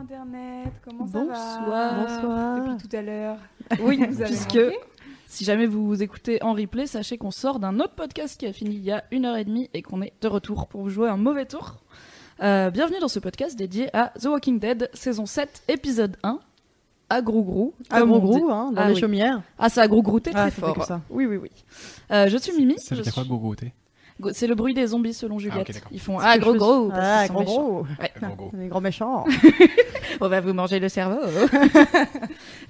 Internet, comment ça va ? Bonsoir. Depuis tout à l'heure. Oui, puisque si jamais vous écoutez en replay, sachez qu'on sort d'un autre podcast qui a fini il y a 1h30 et qu'on est de retour pour vous jouer un mauvais tour. Bienvenue dans ce podcast dédié à The Walking Dead, saison 7, épisode 1, à Grougrou. À Grougrou, hein, dans les chaumières. Ah, ça a Grougroûté très fort. Ça. Oui. Je suis Mimi. Ça veut dire quoi, Grougroûter ? C'est le bruit des zombies selon Juliette. Okay, ils font ah gros gros parce qu'ils sont gros méchants. Les gros méchants. On va vous manger le cerveau.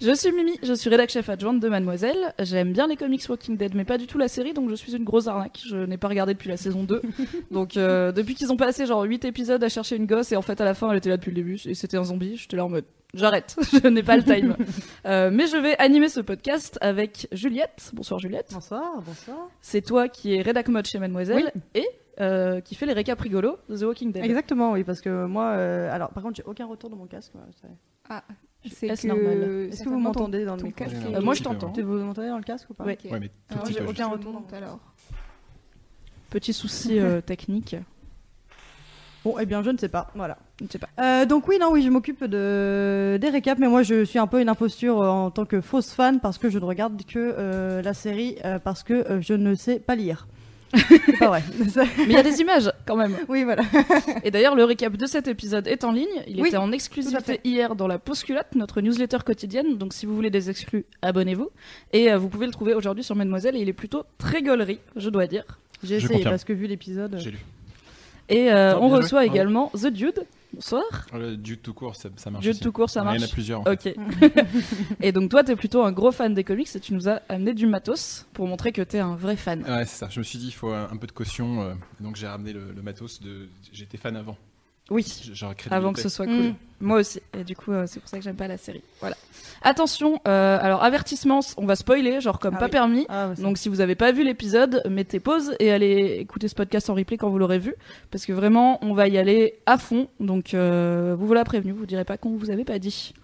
Je suis Mimi, je suis rédac chef adjointe de Mademoiselle. J'aime bien les comics Walking Dead mais pas du tout la série, donc je suis une grosse arnaque. Je n'ai pas regardé depuis la saison 2. Donc depuis qu'ils ont passé genre 8 épisodes à chercher une gosse et en fait à la fin elle était là depuis le début et c'était un zombie, j'étais là en mode j'arrête, je n'ai pas le time. Mais je vais animer ce podcast avec Juliette. Bonsoir Juliette. Bonsoir. C'est toi qui es rédac mode chez Mademoiselle et qui fait les récaps rigolos de The Walking Dead. Exactement, oui, parce que moi, alors par contre j'ai aucun retour dans mon casque. Ah, c'est normal. Est-ce que vous m'entendez dans le casque ? Moi je t'entends. Vous m'entendez dans le casque ou pas ? Oui, mais j'ai aucun retour donc alors. Petit souci technique. Bon, eh bien, je ne sais pas, voilà. Donc oui, je m'occupe des récaps, mais moi, je suis un peu une imposture en tant que fausse fan parce que je ne regarde que la série parce que je ne sais pas lire. C'est pas vrai. Mais il y a des images, quand même. Oui, voilà. Et d'ailleurs, le récap de cet épisode est en ligne. Il était en exclusivité hier dans la Postulate, notre newsletter quotidienne. Donc, si vous voulez des exclus, abonnez-vous. Et vous pouvez le trouver aujourd'hui sur Mademoiselle. Et il est plutôt très gaulerie, je dois dire. J'ai essayé parce que vu l'épisode... J'ai lu. Et on reçoit également The Jude. Bonsoir. Jude tout court, ça marche. Jude tout court, ça marche. Il y en a plusieurs. En fait. Ok. Et donc, toi, t'es plutôt un gros fan des comics et tu nous as amené du matos pour montrer que t'es un vrai fan. Ouais, c'est ça. Je me suis dit, il faut un peu de caution. Donc, j'ai ramené le matos. J'étais fan avant. Oui, avant que ce soit cool. Moi aussi. Et du coup, c'est pour ça que j'aime pas la série. Voilà. Attention, alors avertissement, on va spoiler, genre comme pas permis. Donc si vous avez pas vu l'épisode, mettez pause et allez écouter ce podcast en replay quand vous l'aurez vu. Parce que vraiment, on va y aller à fond. Donc vous voilà prévenus, vous direz pas qu'on vous avait pas dit.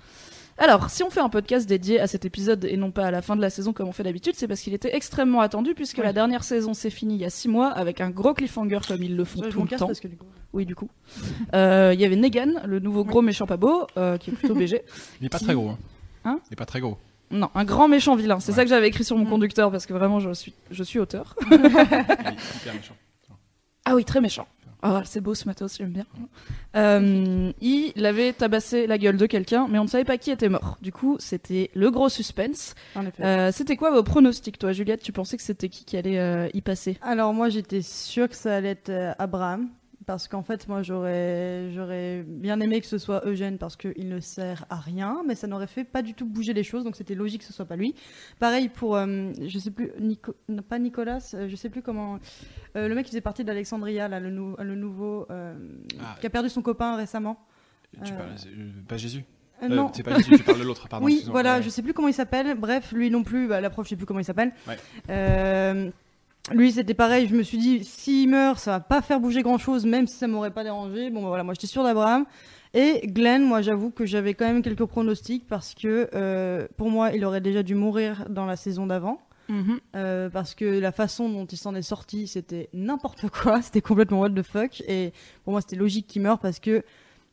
Alors, si on fait un podcast dédié à cet épisode et non pas à la fin de la saison comme on fait d'habitude, c'est parce qu'il était extrêmement attendu puisque la dernière saison s'est finie il y a 6 mois avec un gros cliffhanger comme ils le font tout le temps. Parce que, du coup... Oui, du coup. Il y avait Negan, le nouveau gros méchant pas beau, qui est plutôt BG. Il est pas très gros. Hein, il est pas très gros. Non, un grand méchant vilain. C'est ça que j'avais écrit sur mon conducteur parce que vraiment je suis auteur. Il est hyper méchant. Ah oui, très méchant. Oh, c'est beau ce matos, j'aime bien. Il avait tabassé la gueule de quelqu'un, mais on ne savait pas qui était mort. Du coup, c'était le gros suspense. C'était quoi vos pronostics, toi, Juliette ? Tu pensais que c'était qui allait y passer ? Alors moi, j'étais sûre que ça allait être Abraham, parce qu'en fait, moi, j'aurais bien aimé que ce soit Eugene, parce qu'il ne sert à rien, mais ça n'aurait fait pas du tout bouger les choses, donc c'était logique que ce soit pas lui. Pareil pour, je sais plus, pas Nicolas, je sais plus comment... le mec qui faisait partie d'Alexandria, là, le nouveau, qui a perdu son copain récemment. Tu parles, pas Jésus. Non, c'est pas Jésus, tu parles de l'autre, pardon. Oui, voilà, je sais plus comment il s'appelle. Bref, lui non plus, la prof, je sais plus comment il s'appelle. Ouais. Lui, c'était pareil, je me suis dit, s'il meurt, ça va pas faire bouger grand-chose, même si ça m'aurait pas dérangé. Bon, bah voilà, moi, j'étais sûre d'Abraham. Et Glenn, moi, j'avoue que j'avais quand même quelques pronostics, parce que, pour moi, il aurait déjà dû mourir dans la saison d'avant. Parce que la façon dont il s'en est sorti, c'était n'importe quoi, c'était complètement what the fuck, et pour moi c'était logique qu'il meure parce que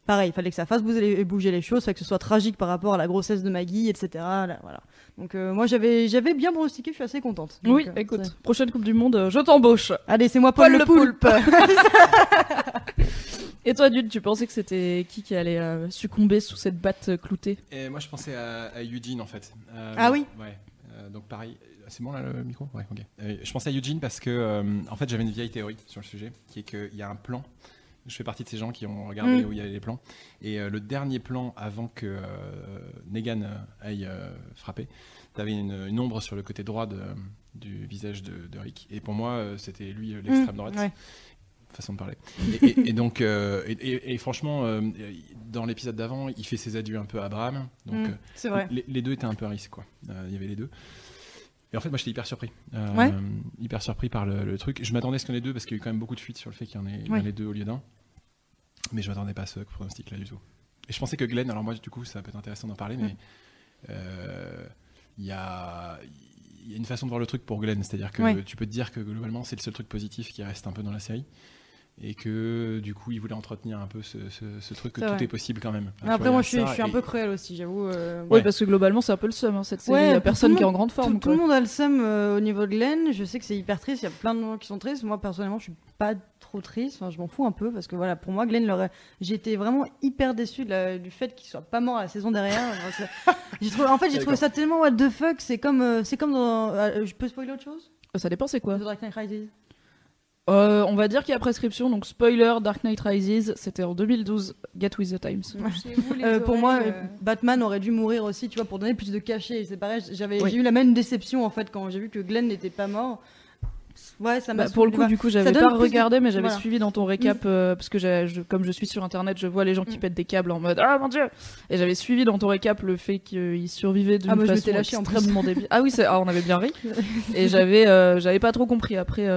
pareil, il fallait que ça fasse bouger les choses, que ce soit tragique par rapport à la grossesse de Maggie, etc. Là, voilà. Donc moi j'avais bien pronostiqué, je suis assez contente. Donc, oui, écoute, prochaine Coupe du Monde, je t'embauche. Allez, c'est moi Paul le poulpe. Et toi, Dude, tu pensais que c'était qui allait succomber sous cette batte cloutée ? Et moi je pensais à Eugene en fait. Ouais. Donc pareil. C'est bon là le micro ? Ouais, ok. Je pensais à Eugene parce que en fait j'avais une vieille théorie sur le sujet qui est qu'il y a un plan. Je fais partie de ces gens qui ont regardé où il y avait les plans. Et le dernier plan avant que Negan aille frapper, t'avais une ombre sur le côté droit du visage de Rick. Et pour moi c'était lui l'extrême droite. Ouais. façon de parler. Et franchement, dans l'épisode d'avant, il fait ses adieux un peu à Abraham. Donc, c'est vrai. Les deux étaient un peu à risque, quoi. Il y avait les deux. Et en fait, moi, j'étais hyper surpris. Ouais. Hyper surpris par le truc. Je m'attendais à ce qu'il y en ait deux, parce qu'il y a eu quand même beaucoup de fuites sur le fait qu'il y en ait les deux au lieu d'un. Mais je m'attendais pas à ce pronostic-là du tout. Et je pensais que Glenn, alors moi, du coup, ça peut être intéressant d'en parler, mais il y a une façon de voir le truc pour Glenn, c'est-à-dire que tu peux te dire que globalement c'est le seul truc positif qui reste un peu dans la série, et que du coup il voulait entretenir un peu ce truc que tout est possible quand même. Après, moi je suis un peu cruel aussi, j'avoue. Oui, parce que globalement c'est un peu le seum, hein, cette série, il n'y a personne qui est en grande forme. Tout le monde a le seum au niveau de Glenn, je sais que c'est hyper triste, il y a plein de gens qui sont tristes, moi personnellement je suis pas trop triste, enfin, je m'en fous un peu, parce que voilà, pour moi Glenn, j'étais vraiment hyper déçue du fait qu'il soit pas mort à la saison derrière. J'ai trouvé ça tellement what the fuck, c'est comme dans... je peux spoiler autre chose ? Ça dépend, c'est quoi ? The Dark Knight Rises. On va dire qu'il y a prescription, donc spoiler, Dark Knight Rises, c'était en 2012, get with the times. Pour moi, Batman aurait dû mourir aussi, tu vois, pour donner plus de cachet, c'est pareil, j'ai eu la même déception en fait quand j'ai vu que Glenn n'était pas mort. Ouais, ça m'a pour le coup, du coup, j'avais pas regardé, mais j'avais suivi dans ton récap, parce que comme je suis sur internet, je vois les gens qui pètent des câbles en mode ah mon dieu! Et j'avais suivi dans ton récap le fait qu'ils survivaient d'une façon extrêmement débile. Ah oui, on avait bien ri. Et j'avais pas trop compris. Après,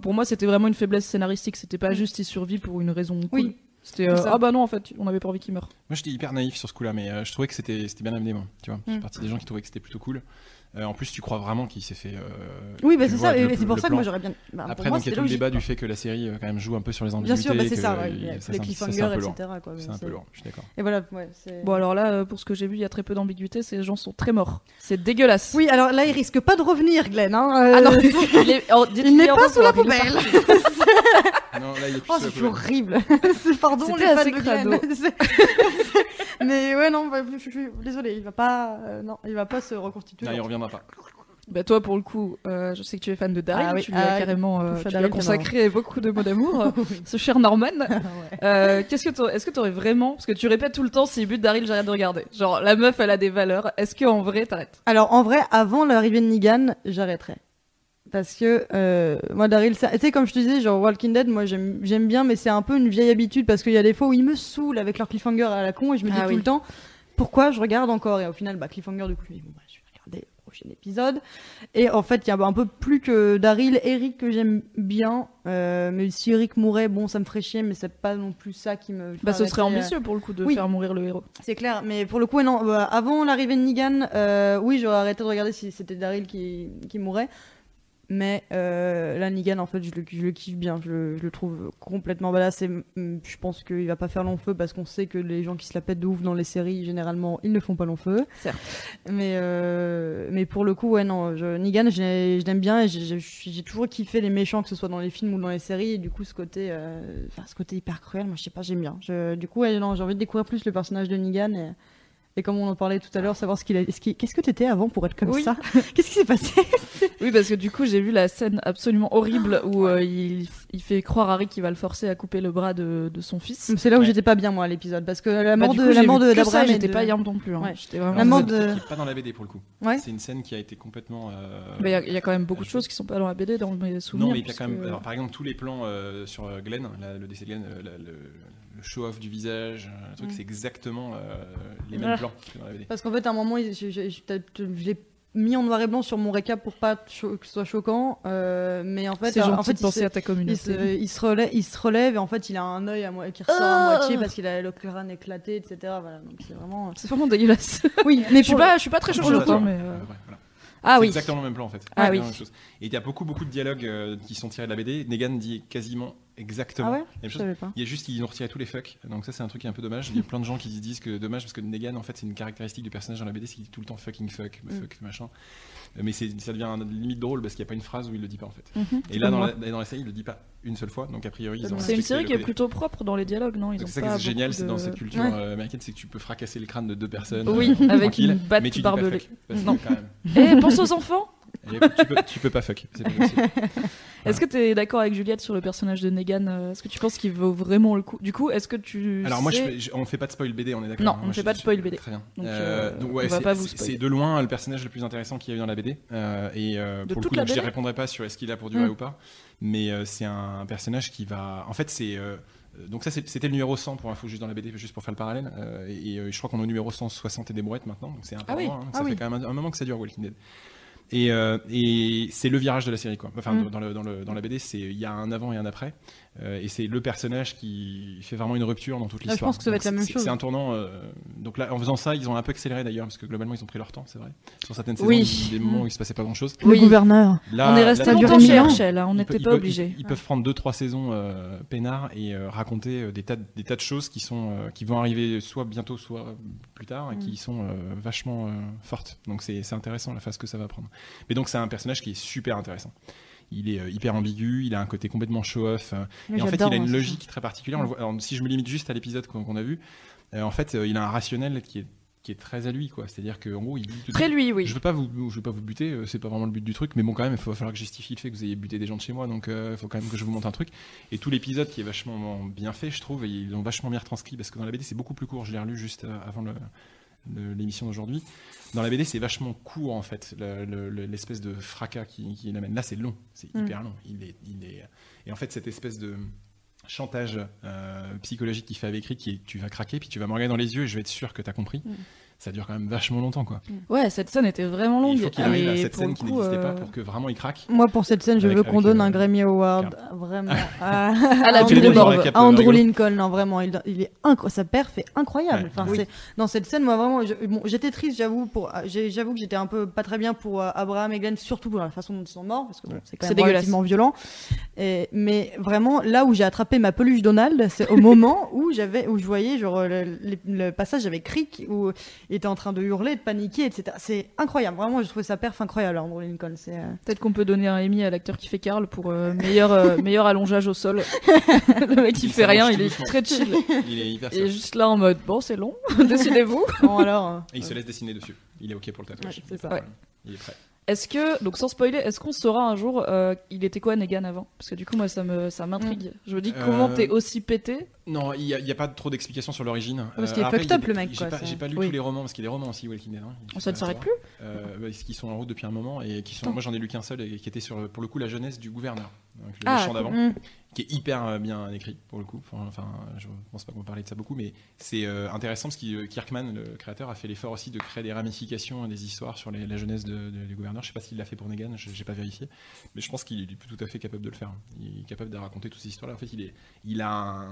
pour moi, c'était vraiment une faiblesse scénaristique. C'était pas juste ils survivent pour une raison. Oui. Cool. C'était ah bah non, en fait, on avait pas envie qu'ils meurent. Moi, j'étais hyper naïf sur ce coup-là, mais je trouvais que c'était bien amené, moi. Tu vois, je suis partie des gens qui trouvaient que c'était plutôt cool. En plus, tu crois vraiment qu'il s'est fait. Oui, bah c'est ça, et c'est pour ça que moi j'aurais bien. Bah, après, donc il y a tout le débat du fait que la série quand même joue un peu sur les ambiguïtés. Bien sûr, bah c'est ça, les cliffhangers, etc. C'est un peu lourd, je suis d'accord. Et voilà, bon, alors là, pour ce que j'ai vu, il y a très peu d'ambiguïté, ces gens sont très morts. C'est dégueulasse. Oui, alors là, il risque pas de revenir, Glenn. Ah non, il n'est pas sous la poubelle. Non, là, il est plus sous la poubelle. Oh, c'est horrible. Pardon, les fans de Glenn. Mais ouais, non, je suis désolée, il va pas se reconstituer. Pas. Bah toi pour le coup, je sais que tu es fan de Daryl, tu lui as carrément consacré beaucoup de mots d'amour, ce cher Norman. Est-ce que t'aurais vraiment, parce que tu répètes tout le temps, si but Daryl j'arrête de regarder, genre la meuf elle a des valeurs, est-ce qu'en vrai t'arrêtes? Alors en vrai, avant l'arrivée de Negan, j'arrêterais. Parce que moi Daryl, tu sais, comme je te disais, genre Walking Dead, moi j'aime bien, mais c'est un peu une vieille habitude, parce qu'il y a des fois où ils me saoulent avec leur cliffhanger à la con, et je me dis tout le temps, pourquoi je regarde encore? Et au final, cliffhanger, du coup je me dis, bon bah je vais regarder épisode. Et en fait, il y a un peu plus que Daryl, Eric que j'aime bien, mais si Eric mourait, bon, ça me ferait chier, mais c'est pas non plus ça qui me... Bah, ce serait ambitieux pour le coup de faire mourir le héros. C'est clair, mais pour le coup, non, avant l'arrivée de Negan, j'aurais arrêté de regarder si c'était Daryl qui mourait, mais là, Negan, en fait, je le kiffe bien, je le trouve complètement badass, et je pense qu'il va pas faire long feu, parce qu'on sait que les gens qui se la pètent de ouf dans les séries, généralement, ils ne font pas long feu. Certes. Mais pour le coup, ouais, non, Negan, je l'aime bien, et j'ai toujours kiffé les méchants, que ce soit dans les films ou dans les séries, et du coup, ce côté hyper cruel, moi, je sais pas, j'aime bien. Du coup, ouais, non, j'ai envie de découvrir plus le personnage de Negan, et comme on en parlait tout à l'heure, savoir qu'est-ce que t'étais avant pour être comme ça. Qu'est-ce qui s'est passé? Oui, parce que du coup, j'ai vu la scène absolument horrible où il fait croire à Rick qu'il va le forcer à couper le bras de son fils. C'est là où j'étais pas bien, moi, à l'épisode, parce que la mort de d'Abraham, j'étais pas bien non plus. Hein. Ouais. J'étais vraiment pas dans la BD pour le coup. Ouais. C'est une scène qui a été complètement. Mais il y a quand même beaucoup de choses qui sont pas dans la BD dans mes souvenirs. Non, mais il y a quand même. Alors, par exemple, tous les plans sur Glenn, le décès de Glenn, le show-off du visage, le truc, c'est exactement les mêmes plans que dans la BD. Parce qu'en fait, à un moment, j'ai mis en noir et blanc sur mon récap pour pas que ce soit choquant, mais en fait... C'est gentil de penser à ta communauté. Il se relève et en fait, il a un œil qui ressort à moitié parce qu'il a le crâne éclaté, etc. Voilà, donc c'est vraiment dégueulasse. Oui, mais je suis pas très chaud. C'est exactement le même plan, en fait. Et il y a beaucoup de dialogues qui sont tirés de la BD. Negan dit quasiment exactement la même chose. Il y a juste, ils ont retiré tous les fucks. Donc ça, c'est un truc qui est un peu dommage. Il y a plein de gens qui disent que dommage, parce que Negan, en fait, c'est une caractéristique du personnage dans la BD, c'est qu'il dit tout le temps fucking fuck, machin. Mais ça devient limite drôle, parce qu'il n'y a pas une phrase où il le dit pas, en fait. Et là, dans la série, il le dit pas une seule fois. Donc a priori, ils ont... C'est une série qui est plutôt propre dans les dialogues, non? C'est ça qui est génial, c'est dans cette culture américaine, c'est que tu peux fracasser le crâne de deux personnes. Oui, avec une batte barbelée. Pense aux enfants. Tu peux pas fuck. C'est pas possible. Voilà. Est-ce que tu es d'accord avec Juliette sur le personnage de Negan? Est-ce que tu penses qu'il vaut vraiment le coup? Du coup, est-ce que tu... Alors moi, on fait pas de spoil BD, on est d'accord? Non, on fait pas de spoil BD. Très bien. Donc ouais, c'est de loin le personnage le plus intéressant qu'il y a eu dans la BD. Pour le coup, je ne répondrai pas sur est-ce qu'il a pour du vrai ou pas. Mais c'est un personnage qui va... En fait, c'est... Donc ça c'était le numéro 100 pour info, juste dans la BD, juste pour faire le parallèle, et je crois qu'on est au numéro 160 et des brouettes maintenant, donc c'est un peu loin, hein, ça fait quand même un moment que ça dure Walking Dead, et c'est le virage de la série quoi. Enfin dans la BD, c'est il y a un avant et un après, et c'est le personnage qui fait vraiment une rupture dans toute l'histoire. Je pense que ça va être la même chose. C'est un tournant, donc là en faisant ça ils ont un peu accéléré d'ailleurs, parce que globalement ils ont pris leur temps, c'est vrai, sur certaines saisons, il y a des moments où il se passait pas grand chose. Le gouverneur, là, on est resté longtemps chez Herschel, on n'était pas obligé. Ils peuvent prendre 2-3 saisons peinards et raconter des tas de choses qui vont arriver soit bientôt soit plus tard, et qui sont vachement fortes, donc c'est intéressant la phase que ça va prendre. Mais donc c'est un personnage qui est super intéressant. Il est hyper ambigu, il a un côté complètement show-off, et en fait il a une logique très particulière. On le voit, alors, si je me limite juste à l'épisode qu'on a vu, en fait il a un rationnel qui est très à lui, quoi. C'est-à-dire qu'en gros il dit tout très lui, oui. Je veux pas vous buter, c'est pas vraiment le but du truc, mais bon quand même il va falloir que je justifie le fait que vous ayez buté des gens de chez moi, donc il faut quand même que je vous montre un truc. Et tout l'épisode qui est vachement bien fait, je trouve, et ils l'ont vachement bien retranscrit, parce que dans la BD c'est beaucoup plus court. Je l'ai relu juste avant l'émission d'aujourd'hui. Dans la BD c'est vachement court en fait, l'espèce de fracas qui l'amène. Là c'est long, c'est hyper long. Et en fait cette espèce de chantage psychologique qu'il fait avec Rick, qui est tu vas craquer puis tu vas me regarder dans les yeux et je vais être sûr que t'as compris. Ça dure quand même vachement longtemps quoi. Ouais, cette scène était vraiment longue. Il faut qu'il arrive à cette scène qui n'existait pas pour que vraiment il craque. Moi pour cette scène, je veux qu'on donne un Grammy Award vraiment à la ville de Morve, à Andrew Lincoln. Non vraiment, il est sa perf est incroyable. Ouais, enfin, dans cette scène, moi vraiment, j'étais triste, j'avoue que j'étais un peu pas très bien pour Abraham et Glenn, surtout pour la façon dont ils sont morts, parce que c'est quand même relativement violent. Mais vraiment, là où j'ai attrapé ma peluche Donald, c'est au moment où je voyais genre le passage avec Rick où il était en train de hurler, de paniquer, etc. C'est incroyable, vraiment, j'ai trouvé sa perf incroyable, Andrew Lincoln. Peut-être qu'on peut donner un Emmy à l'acteur qui fait Carl pour meilleur allongeage au sol. Le mec il fait rien, il est très chill. Il est hyper et juste là en mode, bon c'est long, décidez-vous. Bon, alors, et il se laisse dessiner dessus, il est ok pour le tatouage. Ouais, c'est ça. Ouais. Il est prêt. Est-ce que, donc sans spoiler, est-ce qu'on saura un jour il était quoi Negan avant? Parce que du coup moi ça m'intrigue. Je me dis comment t'es aussi pété. Non, il n'y a pas trop d'explications sur l'origine. Parce qu'il est fucked up le mec. J'ai pas lu tous les romans, parce qu'il y a des romans aussi Walking Dead. Hein, on ne saurait plus. Qui sont en route depuis un moment et qui sont. Moi j'en ai lu qu'un seul et qui était sur pour le coup la jeunesse du gouverneur, donc le méchant d'avant, qui est hyper bien écrit pour le coup. Enfin, je pense pas qu'on va parler de ça beaucoup, mais c'est intéressant parce que Kirkman, le créateur, a fait l'effort aussi de créer des ramifications, des histoires sur la jeunesse du gouverneur. Je sais pas s'il l'a fait pour Negan, j'ai pas vérifié, mais je pense qu'il est tout à fait capable de le faire. Il est capable de raconter toutes ces histoires-là. En fait, il a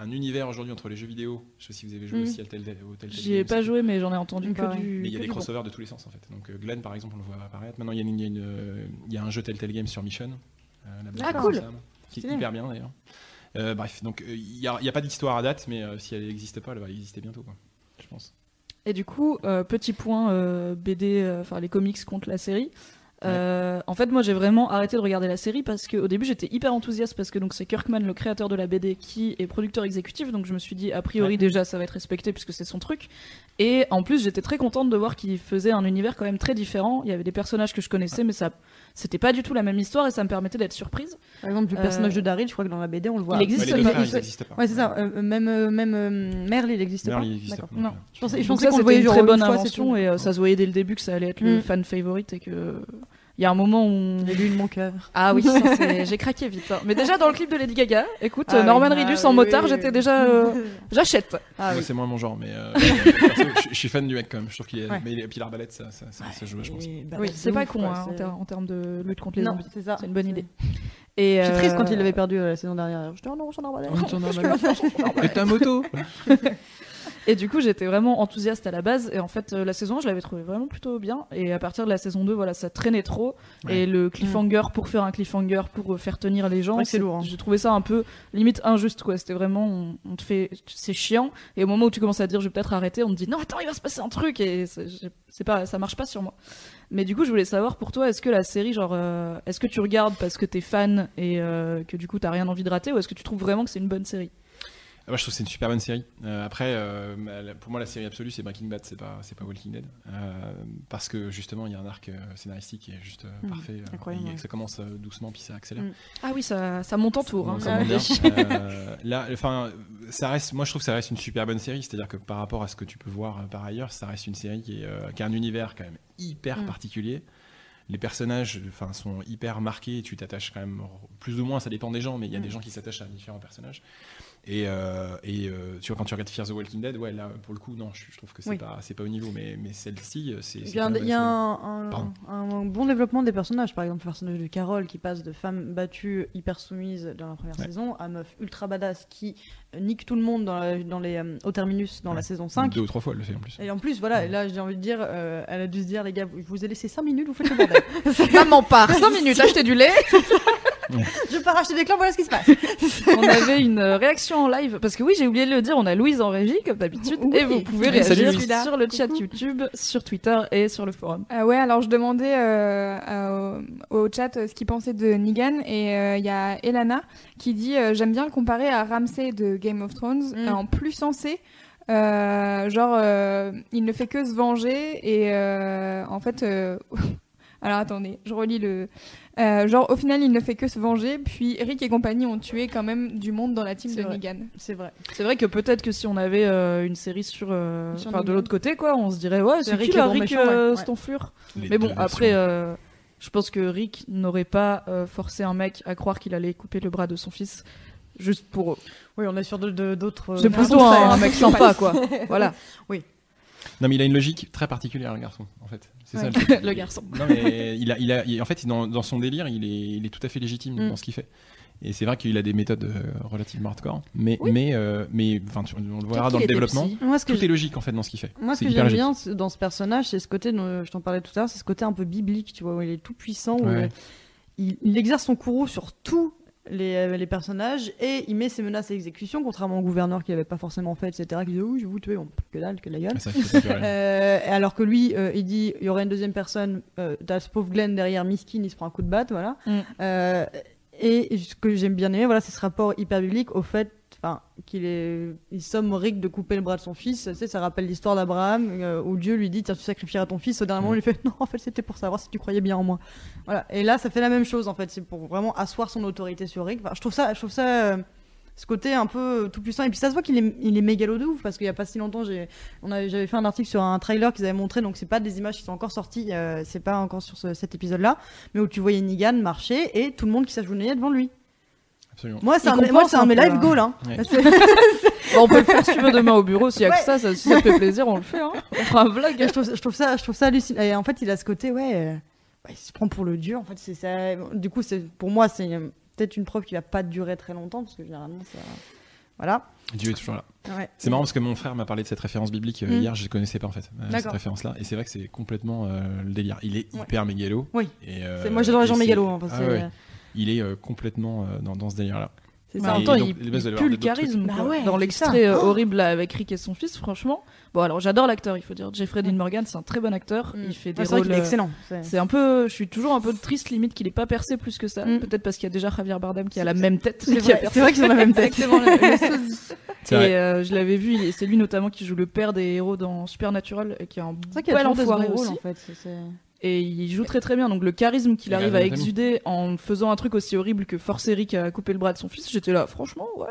un univers aujourd'hui entre les jeux vidéo. Je sais pas si vous avez joué aussi à tel J'y ai pas joué, mais j'en ai entendu que mais il y a des crossovers de tous les sens en fait. Donc Glenn par exemple, on le voit apparaître. Maintenant il y a un jeu Telltale Game sur Michonne. Cool. Qui est hyper bien d'ailleurs. Bref, donc il y a pas d'histoire à date, mais si elle n'existe pas, elle va exister bientôt quoi, je pense. Et du coup, petit point BD, enfin les comics contre la série. En fait moi j'ai vraiment arrêté de regarder la série parce qu'au début j'étais hyper enthousiaste, parce que donc c'est Kirkman, le créateur de la BD, qui est producteur exécutif, donc je me suis dit a priori déjà ça va être respecté puisque c'est son truc, et en plus j'étais très contente de voir qu'il faisait un univers quand même très différent. Il y avait des personnages que je connaissais mais ça c'était pas du tout la même histoire et ça me permettait d'être surprise. Par exemple le personnage de Daryl, je crois que dans la BD on le voit, il existe pas. Ouais c'est ça, même Merle il existe pas. Non, je pensais qu'on voyait une très bonne invention et ça se voyait dès le début que ça allait être le fan favorite et que il y a un moment où... J'ai lu de mon cœur. Ah oui, j'ai craqué vite. Hein. Mais déjà, dans le clip de Lady Gaga, écoute, Norman Reedus en motard, j'étais déjà... J'achète. Moi, c'est moins mon genre, mais je suis fan du mec quand même. Je trouve qu'il est... Mais puis l'arbalète, ça joue, je pense. Oui, c'est pas con hein, en termes de lutte contre les zombies. C'est une bonne idée. Et je suis triste quand il l'avait perdu la saison dernière. Je dis, oh non, son arbalète. C'est un moto. Et du coup, j'étais vraiment enthousiaste à la base. Et en fait, la saison 1, je l'avais trouvée vraiment plutôt bien. Et à partir de la saison 2, voilà, ça traînait trop. Ouais. Et le cliffhanger pour faire un cliffhanger, pour faire tenir les gens, c'est lourd. J'ai trouvé ça un peu limite injuste, quoi. C'était vraiment, on te fait, c'est chiant. Et au moment où tu commences à dire, je vais peut-être arrêter, on te dit, non, attends, il va se passer un truc. Et c'est pas, ça marche pas sur moi. Mais du coup, je voulais savoir pour toi, est-ce que la série, genre, est-ce que tu regardes parce que t'es fan et que du coup, t'as rien envie de rater, ou est-ce que tu trouves vraiment que c'est une bonne série ? Moi, je trouve que c'est une super bonne série. Après, pour moi, la série absolue, c'est Breaking Bad, c'est pas Walking Dead. Parce que justement, il y a un arc scénaristique qui est juste parfait. Et que ça commence doucement, puis ça accélère. Ah oui, ça monte en tour. Moi, je trouve que ça reste une super bonne série. C'est-à-dire que par rapport à ce que tu peux voir par ailleurs, ça reste une série qui a un univers quand même hyper particulier. Les personnages sont hyper marqués, tu t'attaches quand même, plus ou moins, ça dépend des gens, mais il y a des gens qui s'attachent à différents personnages. Et tu vois, quand tu regardes Fear the Walking Dead, ouais, là, pour le coup, non, je trouve que c'est pas au niveau, mais celle-ci, c'est... Il y a un bon développement des personnages, par exemple le personnage de Carole qui passe de femme battue, hyper soumise dans la première saison, à meuf ultra badass qui nique tout le monde au terminus dans la saison 5. 2 ou 3 fois, elle le fait en plus. Et en plus, voilà, et là, j'ai envie de dire, elle a dû se dire, les gars, je vous ai laissé 5 minutes, vous faites le bordel. Maman part, 5 minutes, achetez du lait. Je pars acheter des clans, voilà ce qui se passe. On avait une réaction en live, parce que oui, j'ai oublié de le dire, on a Louise en régie, comme d'habitude, et vous pouvez réagir sur le chat YouTube, sur Twitter et sur le forum. Ouais, alors je demandais au chat ce qu'ils pensaient de Negan, et il y a Elana qui dit « J'aime bien le comparer à Ramsay de Game of Thrones, en plus sensé. Il ne fait que se venger, et en fait... Alors attendez, je relis le... au final, il ne fait que se venger, puis Rick et compagnie ont tué quand même du monde dans la team Negan. C'est vrai. C'est vrai que peut-être que si on avait une série sur... Enfin, de l'autre côté, quoi, on se dirait, ouais, c'est Rick, Stoneflure. Mais bon, après, je pense que Rick n'aurait pas forcé un mec à croire qu'il allait couper le bras de son fils, juste pour eux. Oui, on est sûr d'autres... C'est plutôt un mec sympa, quoi. Voilà. Oui. Non, mais il a une logique très particulière, le garçon, en fait. C'est ça, le garçon. Non, mais en fait, dans son délire, il est tout à fait légitime dans ce qu'il fait. Et c'est vrai qu'il a des méthodes relativement hardcore, mais enfin, on le verra dans le développement. Tout est logique en fait dans ce qu'il fait. Moi, ce que j'aime bien dans ce personnage, c'est ce côté, je t'en parlais tout à l'heure, c'est ce côté un peu biblique, tu vois, où il est tout puissant, où il exerce son courroux sur tout. Les personnages, et il met ses menaces à exécution, contrairement au gouverneur qui l'avait pas forcément fait, etc., qui disait oui, je vais vous tuer, bon, que dalle, que la gueule. Alors que lui, il dit il y aura une deuxième personne, t'as ce pauvre Glenn derrière, miskin, il se prend un coup de batte, voilà. Et ce que j'aime bien aimer, voilà, c'est ce rapport hyper biblique au fait qu'il somme Rick de couper le bras de son fils. Tu sais, ça rappelle l'histoire d'Abraham où Dieu lui dit tiens, tu sacrifieras ton fils. Au dernier moment, il fait non, en fait, c'était pour savoir si tu croyais bien en moi. Voilà. Et là, ça fait la même chose en fait. C'est pour vraiment asseoir son autorité sur Rick. Enfin, je trouve ça ce côté un peu tout puissant. Et puis ça se voit qu'il est mégalo de ouf, parce qu'il y a pas si longtemps, j'avais fait un article sur un trailer qu'ils avaient montré, donc c'est pas des images qui sont encore sorties, c'est pas encore sur cet épisode-là, mais où tu voyais Negan marcher et tout le monde qui s'agenouillait devant lui. Absolument. Moi, c'est un mes live goals. Hein. Ouais. On peut le faire si tu veux demain au bureau, s'il y a que ça, si ça te fait plaisir, on le fait. Hein. On fera un vlog. Je trouve ça hallucinant. Et en fait, il a ce côté, il se prend pour le dieu. En fait, c'est ça. Du coup, pour moi, c'est peut-être une preuve qu'il va pas durer très longtemps, parce que généralement, ça. Voilà. Dieu est toujours là. Ouais. C'est marrant parce que mon frère m'a parlé de cette référence biblique hier, je ne connaissais pas en fait cette référence-là. Et c'est vrai que c'est complètement le délire. Il est hyper mégalo. Oui. Et, moi, j'adore les gens mégalos. Hein, il est complètement dans ce délire-là. C'est ça. En même temps, il pue le charisme. Dans l'extrait horrible là, avec Rick et son fils, franchement. Bon, alors j'adore l'acteur, il faut dire. Jeffrey Dean Morgan, c'est un très bon acteur. Il fait des rôles. C'est excellent. C'est un peu. Je suis toujours un peu triste limite qu'il n'ait pas percé plus que ça. Peut-être parce qu'il y a déjà Javier Bardem qui a la même tête. C'est vrai qu'ils ont la même tête. Exactement. Et je l'avais vu. C'est lui notamment qui joue le père des héros dans Supernatural, qui est un bel enfoiré aussi. Et il joue très très bien, donc le charisme qu'il arrive à exuder en faisant un truc aussi horrible que forcer Rick à couper le bras de son fils, j'étais là, franchement, ouais,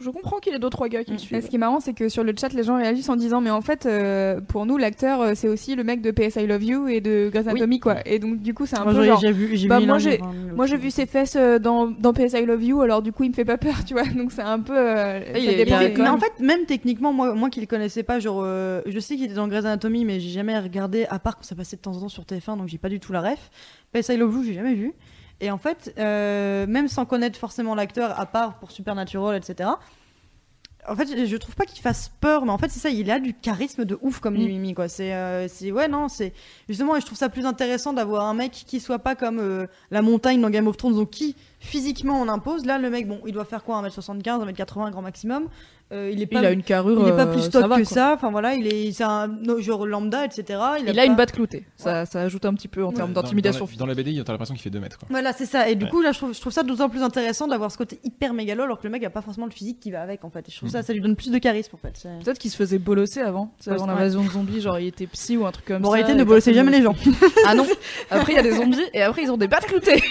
je comprends qu'il y ait 2-3 gars qui le suivent. Ce qui est marrant, c'est que sur le chat, les gens réagissent en disant, mais en fait, pour nous, l'acteur, c'est aussi le mec de PS I Love You et de Grey's Anatomy, quoi. Et donc, du coup, c'est un peu genre... Moi, j'ai vu ses fesses dans PS I Love You, alors du coup, il me fait pas peur, tu vois, donc c'est un peu... mais en fait, même techniquement, moi qui le connaissais pas, genre, je sais qu'il était dans Grey's Anatomy, mais j'ai jamais regardé, à part quand ça passait de temps en temps sur TF1, donc j'ai pas du tout la ref. PS I Love You, j'ai jamais vu. Et en fait, même sans connaître forcément l'acteur, à part pour Supernatural, etc., en fait, je trouve pas qu'il fasse peur, mais en fait, c'est ça, il a du charisme de ouf comme Mimi, quoi. C'est justement, et je trouve ça plus intéressant d'avoir un mec qui soit pas comme la montagne dans Game of Thrones, donc qui physiquement on impose. Là, le mec, bon, il doit faire quoi, 1m75, 1m80, grand maximum. Il a une carrure. Il n'est pas plus stock que ça. Enfin voilà, c'est un genre lambda, etc. Il a une batte cloutée. Ça, ça ajoute un petit peu en termes d'intimidation. Dans la BD, t'as l'impression qu'il fait 2 mètres. Quoi. Voilà, c'est ça. Et du coup, là, je trouve ça d'autant plus intéressant d'avoir ce côté hyper mégalo alors que le mec n'a pas forcément le physique qui va avec. En fait, et je trouve ça lui donne plus de charisme. En fait. Peut-être qu'il se faisait bolosser avant. C'est avant l'invasion de zombies, genre il était psy ou un truc comme ça. En réalité, ne bolossez jamais les gens. Ah non. Après, il y a des zombies et après ils ont des battes cloutées.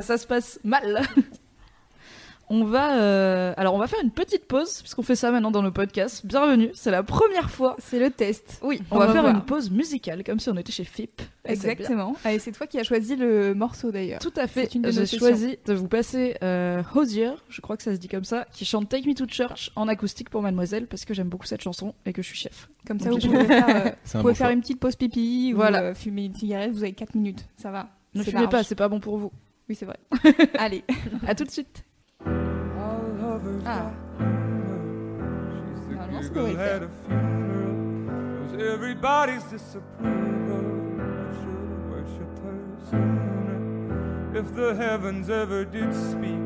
Ça se passe mal. Alors on va faire une petite pause puisqu'on fait ça maintenant dans nos podcasts. Bienvenue, c'est la première fois. C'est le test. Oui, on va faire une pause musicale comme si on était chez FIP. Exactement. Et c'est toi qui as choisi le morceau d'ailleurs. Tout à fait. J'ai choisi de vous passer Hozier, je crois que ça se dit comme ça, qui chante Take Me to Church en acoustique pour Mademoiselle parce que j'aime beaucoup cette chanson et que je suis chef. Comme ça, vous pouvez faire une petite pause pipi, voilà, fumer une cigarette. Vous avez 4 minutes, ça va. Ne fumez pas, c'est pas bon pour vous. Oui, c'est vrai. Allez, à tout de suite. Ah. She's the girl at a funeral. Knows everybody's disapproval. I should have worshipped her sooner. If the heavens ever did speak,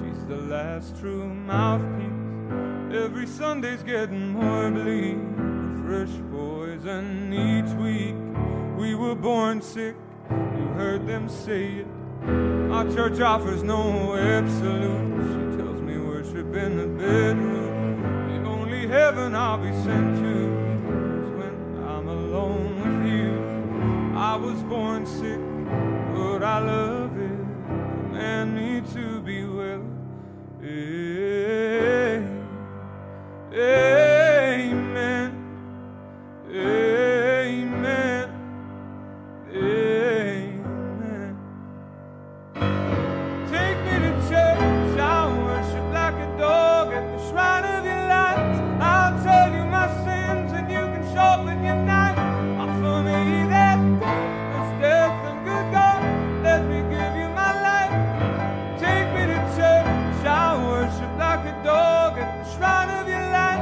she's the last true mouthpiece. Every Sunday's getting more bleak. Fresh poison each week. We were born sick. You heard them say it. Our church offers no absolutes. In the bedroom, the only heaven I'll be sent to is when I'm alone with you. I was born sick, but I love it. Command me to be well. Amen. Amen. Amen. Take me to church. I worship like a dog at the shrine of your light. I'll tell you my sins and you can sharpen your knife. Offer me that was death and good God, let me give you my life. Take me to church, I worship like a dog at the shrine of your light.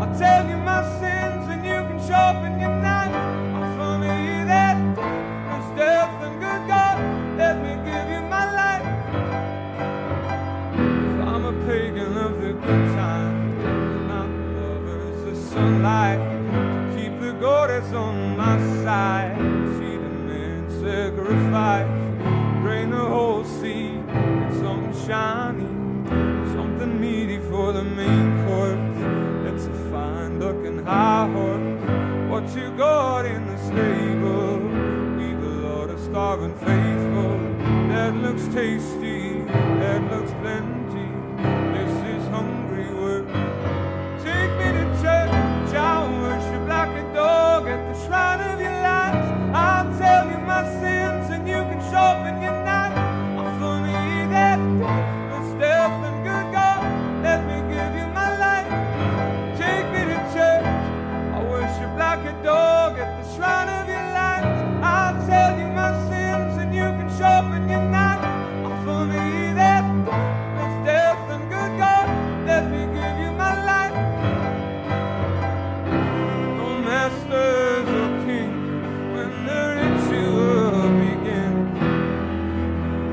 I'll tell you my sins and you can sharpen your knife. Offer me that was death and good God, let me give you my life. A pagan of the good times, not lovers of sunlight. To keep the goddess on my side, see the man sacrifice. Drain the whole sea, get something shiny, something meaty for the main course. It's a fine looking high horse. What you got in the stable? Leave the Lord of starving faithful. That looks tasty, that looks plenty. This is hungry work. Take me to church, I'll worship like a dog at the shrine of your light. I'll tell you my sins and you can sharpen your knife. Offer me that faithless death and good God, let me give you my life. Take me to church, I'll worship like a dog at the shrine of your light. I'll tell you my sins and you can sharpen your knife. Offer me that death and good God, let me give you my life. No masters or kings, when the ritual begins,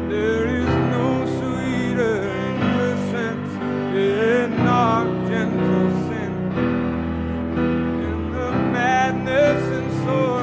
there is no sweeter innocence in our gentle sin. In the madness and sorrow.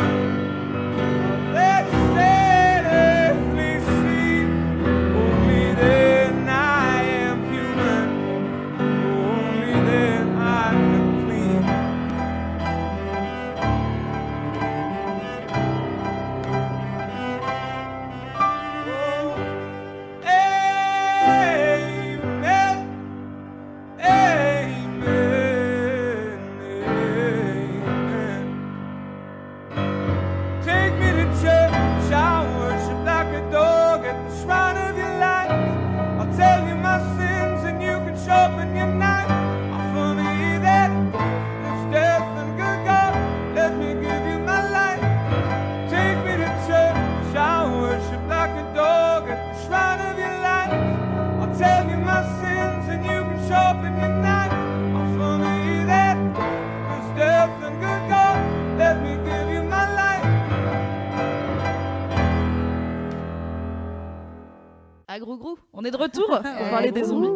On est de retour pour parler des zombies.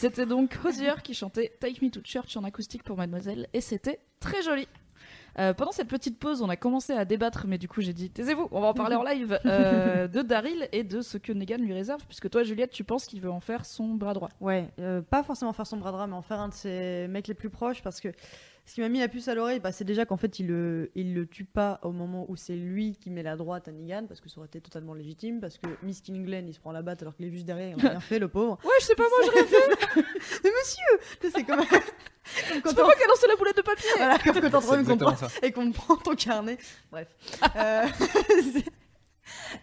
C'était donc Hozier qui chantait Take Me to Church en acoustique pour Mademoiselle, et c'était très joli. Pendant cette petite pause, on a commencé à débattre, mais du coup j'ai dit taisez-vous, on va en parler en live, de Daryl et de ce que Negan lui réserve, puisque toi Juliette, tu penses qu'il veut en faire son bras droit. Ouais, pas forcément faire son bras droit, mais en faire un de ses mecs les plus proches, parce que ce qui m'a mis la puce à l'oreille, bah, c'est déjà qu'en fait il le tue pas au moment où c'est lui qui met la droite à Negan, parce que ça aurait été totalement légitime, parce que Miskin Glenn il se prend la batte alors qu'il est juste derrière, il a rien fait le pauvre. Ouais, je sais pas, moi j'ai rien fait. Mais monsieur, c'est comme... C'est pas moi qui a lancé la boulette de papier. Voilà, comme quand t'entends et qu'on prend ton carnet. Bref.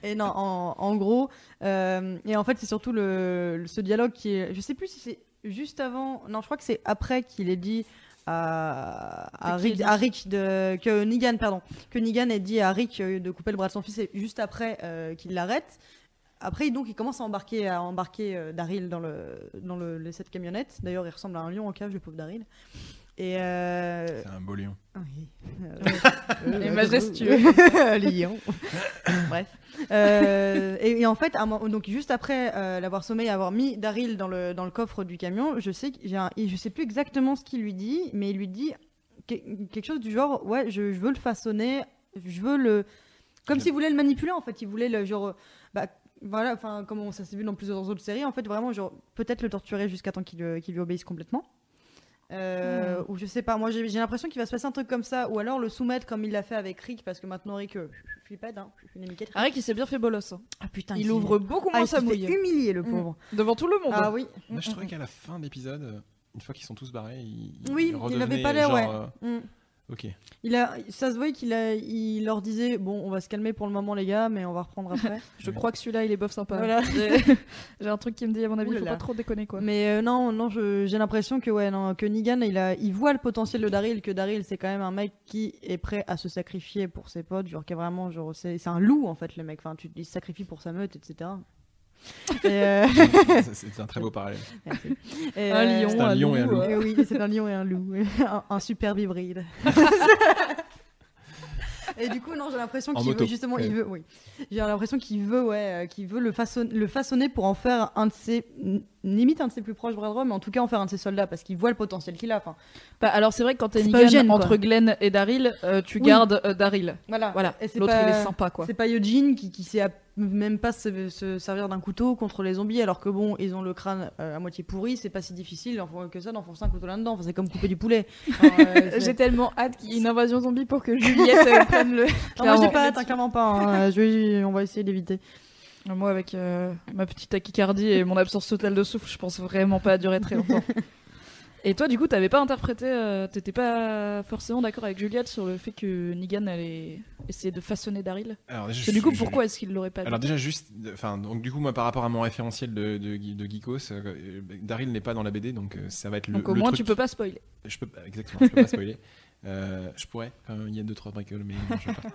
Et non, en gros, et en fait c'est surtout ce dialogue qui est... Je sais plus si c'est juste avant... Non, je crois que c'est après qu'il ait dit que Negan ait dit à Rick de couper le bras de son fils, et juste après qu'il l'arrête. Après, donc, il commence à embarquer Daryl dans l'essai de camionnette. D'ailleurs, il ressemble à un lion en cage, le pauvre Daryl. C'est un beau lion. Oui. Les majestueux. Lion. Bref. Et en fait, donc, juste après l'avoir sommé et avoir mis Daryl dans le coffre du camion, je sais plus exactement ce qu'il lui dit, mais il lui dit quelque chose du genre, ouais, je veux le façonner, je veux le... Comme s'il voulait le manipuler, en fait. Il voulait le genre... Bah, voilà, enfin, comme ça s'est vu dans plusieurs autres séries, en fait, vraiment, genre, peut-être le torturer jusqu'à temps qu'il lui obéisse complètement. Ou je sais pas, moi j'ai l'impression qu'il va se passer un truc comme ça, ou alors le soumettre comme il l'a fait avec Rick, parce que maintenant Rick, flippade, hein, une miquette. Ah, Rick, il s'est bien fait bolos. Hein. Ah putain, il ouvre beaucoup moins sa mouille. Il s'est fait humilier, le pauvre. Devant tout le monde. Ah oui. Moi, je trouvais qu'à la fin de l'épisode, une fois qu'ils sont tous barrés, il n'avait pas l'air, ouais. Okay. Ça se voyait qu'il leur disait bon, on va se calmer pour le moment les gars, mais on va reprendre après. Je crois que celui-là il est bof sympa. Voilà. J'ai un truc qui me dit à mon avis faut pas trop déconner quoi. Mais non, j'ai l'impression que que Negan il voit le potentiel de Daryl, que Daryl c'est quand même un mec qui est prêt à se sacrifier pour ses potes, genre qui est vraiment genre c'est un loup en fait le mec. Enfin il se sacrifie pour sa meute etc. C'est un très beau parallèle. Un lion et un loup. Oui, c'est un lion et un loup. Un superbe hybride. Et du coup, non, j'ai l'impression qu'il veut justement, ouais. J'ai l'impression qu'il veut le façonner pour en faire un de ses, limite un de ses plus proches bras droits, mais en tout cas en faire un de ses soldats, parce qu'il voit le potentiel qu'il a. Bah, alors c'est vrai que quand t'es Negan entre Glenn et Daryl, tu gardes Daryl. Voilà. L'autre il est sympa quoi. C'est pas Eugene qui sait même pas se servir d'un couteau contre les zombies, alors que bon, ils ont le crâne à moitié pourri, c'est pas si difficile que ça d'enfoncer un couteau là-dedans. Enfin, c'est comme couper du poulet. J'ai tellement hâte qu'il y ait une invasion zombie pour que Juliette prenne le... Non, moi j'ai pas hâte, clairement pas. Hein. On va essayer d'éviter. Moi, avec ma petite tachycardie et mon absence totale de souffle, je pense vraiment pas à durer très longtemps. Et toi, du coup, t'avais pas interprété, t'étais pas forcément d'accord avec Juliette sur le fait que Negan allait essayer de façonner Daryl. Alors, du coup, pourquoi est-ce qu'il l'aurait pas dit ? Alors déjà, juste, enfin, donc du coup, moi, par rapport à mon référentiel de Geekos, Daryl n'est pas dans la BD, donc ça va être le. Donc au moins, tu peux pas spoiler. Exactement, je peux pas spoiler. Je pourrais, quand même, il y a 2-3 bricoles, mais non, je ne sais pas.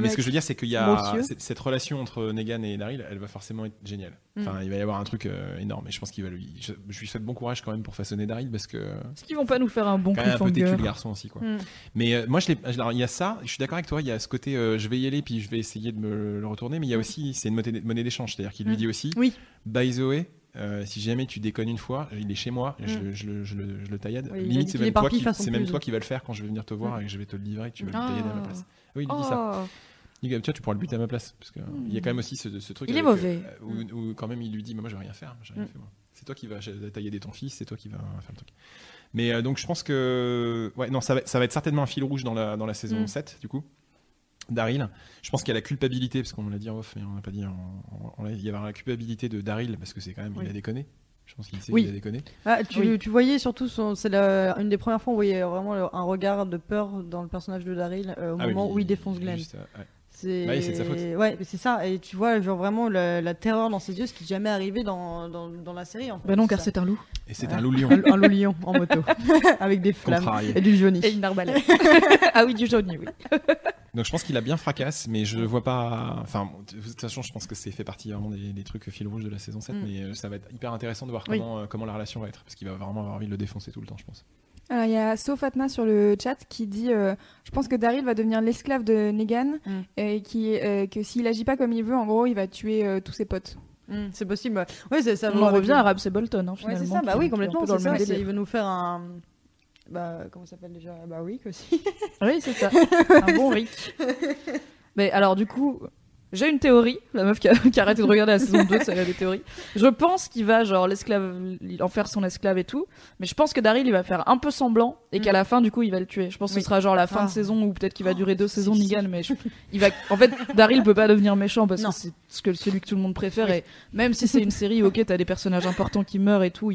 Mais ce que je veux dire, c'est qu'il y a cette relation entre Negan et Daryl, elle va forcément être géniale. Enfin, il va y avoir un truc énorme, et je pense qu'il va lui. Je lui souhaite bon courage quand même pour façonner Daryl, parce que. Est-ce qu'ils vont pas nous faire un bon cliffhanger? Un peu têtu le garçon aussi, quoi. Mais moi, il y a ça. Je suis d'accord avec toi. Il y a ce côté, je vais y aller, puis je vais essayer de me le retourner. Mais il y a aussi, c'est une monnaie d'échange, c'est-à-dire qu'il lui dit aussi, oui. By the way. Si jamais tu déconnes une fois, il est chez moi, je le taillade. Oui, limite, c'est même, toi qui va le faire quand je vais venir te voir et que je vais te le livrer, tu vas le tailler à ma place. Oui, il dit ça. Il dit, tu pourras le buter à ma place. Parce qu'il y a quand même aussi ce truc. Il est mauvais. Où quand même il lui dit, mais moi je vais rien faire. C'est toi qui vas tailler ton fils, c'est toi qui vas faire le truc. Mais donc je pense que ça va être certainement un fil rouge dans la saison 7, du coup. Daryl, je pense qu'il y a la culpabilité, parce qu'on l'a dit en off, mais on n'a pas dit il y avait la culpabilité de Daryl, parce que c'est quand même, il a déconné. Je pense qu'il sait qu'il a déconné. Ah, tu voyais surtout, c'est une des premières fois où il y a vraiment un regard de peur dans le personnage de Daryl au moment où il défonce Glenn. C'est de sa faute. Ouais, c'est ça. Et tu vois, genre vraiment la terreur dans ses yeux, ce qui n'est jamais arrivé dans la série. En fait. Bah non, car c'est un loup. Et c'est un loup-lion. Un loup-lion en moto. Avec des flammes. Et du jauni. Et une arbalète. Ah oui, du jauni, oui. Donc je pense qu'il a bien fracasse, mais je vois pas. Enfin, de toute façon, je pense que c'est fait partie vraiment des trucs fil rouge de la saison 7, mais ça va être hyper intéressant de voir comment la relation va être, parce qu'il va vraiment avoir envie de le défoncer tout le temps, je pense. Alors il y a Sofatna sur le chat qui dit je pense que Daryl va devenir l'esclave de Negan et que s'il agit pas comme il veut, en gros, il va tuer tous ses potes. C'est possible. Oui, ça on en revient à Ramsay Bolton, hein, finalement. Ouais, c'est ça, bah oui, complètement. C'est ça, il veut nous faire un... comment ça s'appelle déjà ? Bah Rick aussi. Oui, c'est ça. Un bon Rick. Mais alors, du coup... J'ai une théorie, la meuf qui a arrêté de regarder la saison 2, ça a des théories. Je pense qu'il va genre l'esclave, en faire son esclave et tout, mais je pense que Daryl il va faire un peu semblant et qu'à la fin du coup il va le tuer. Je pense que ce sera genre la fin de saison ou peut-être qu'il va durer 2 saisons Negan, mais il va. En fait, Daryl peut pas devenir méchant parce que c'est celui que tout le monde préfère et même si c'est une série, ok, t'as des personnages importants qui meurent et tout,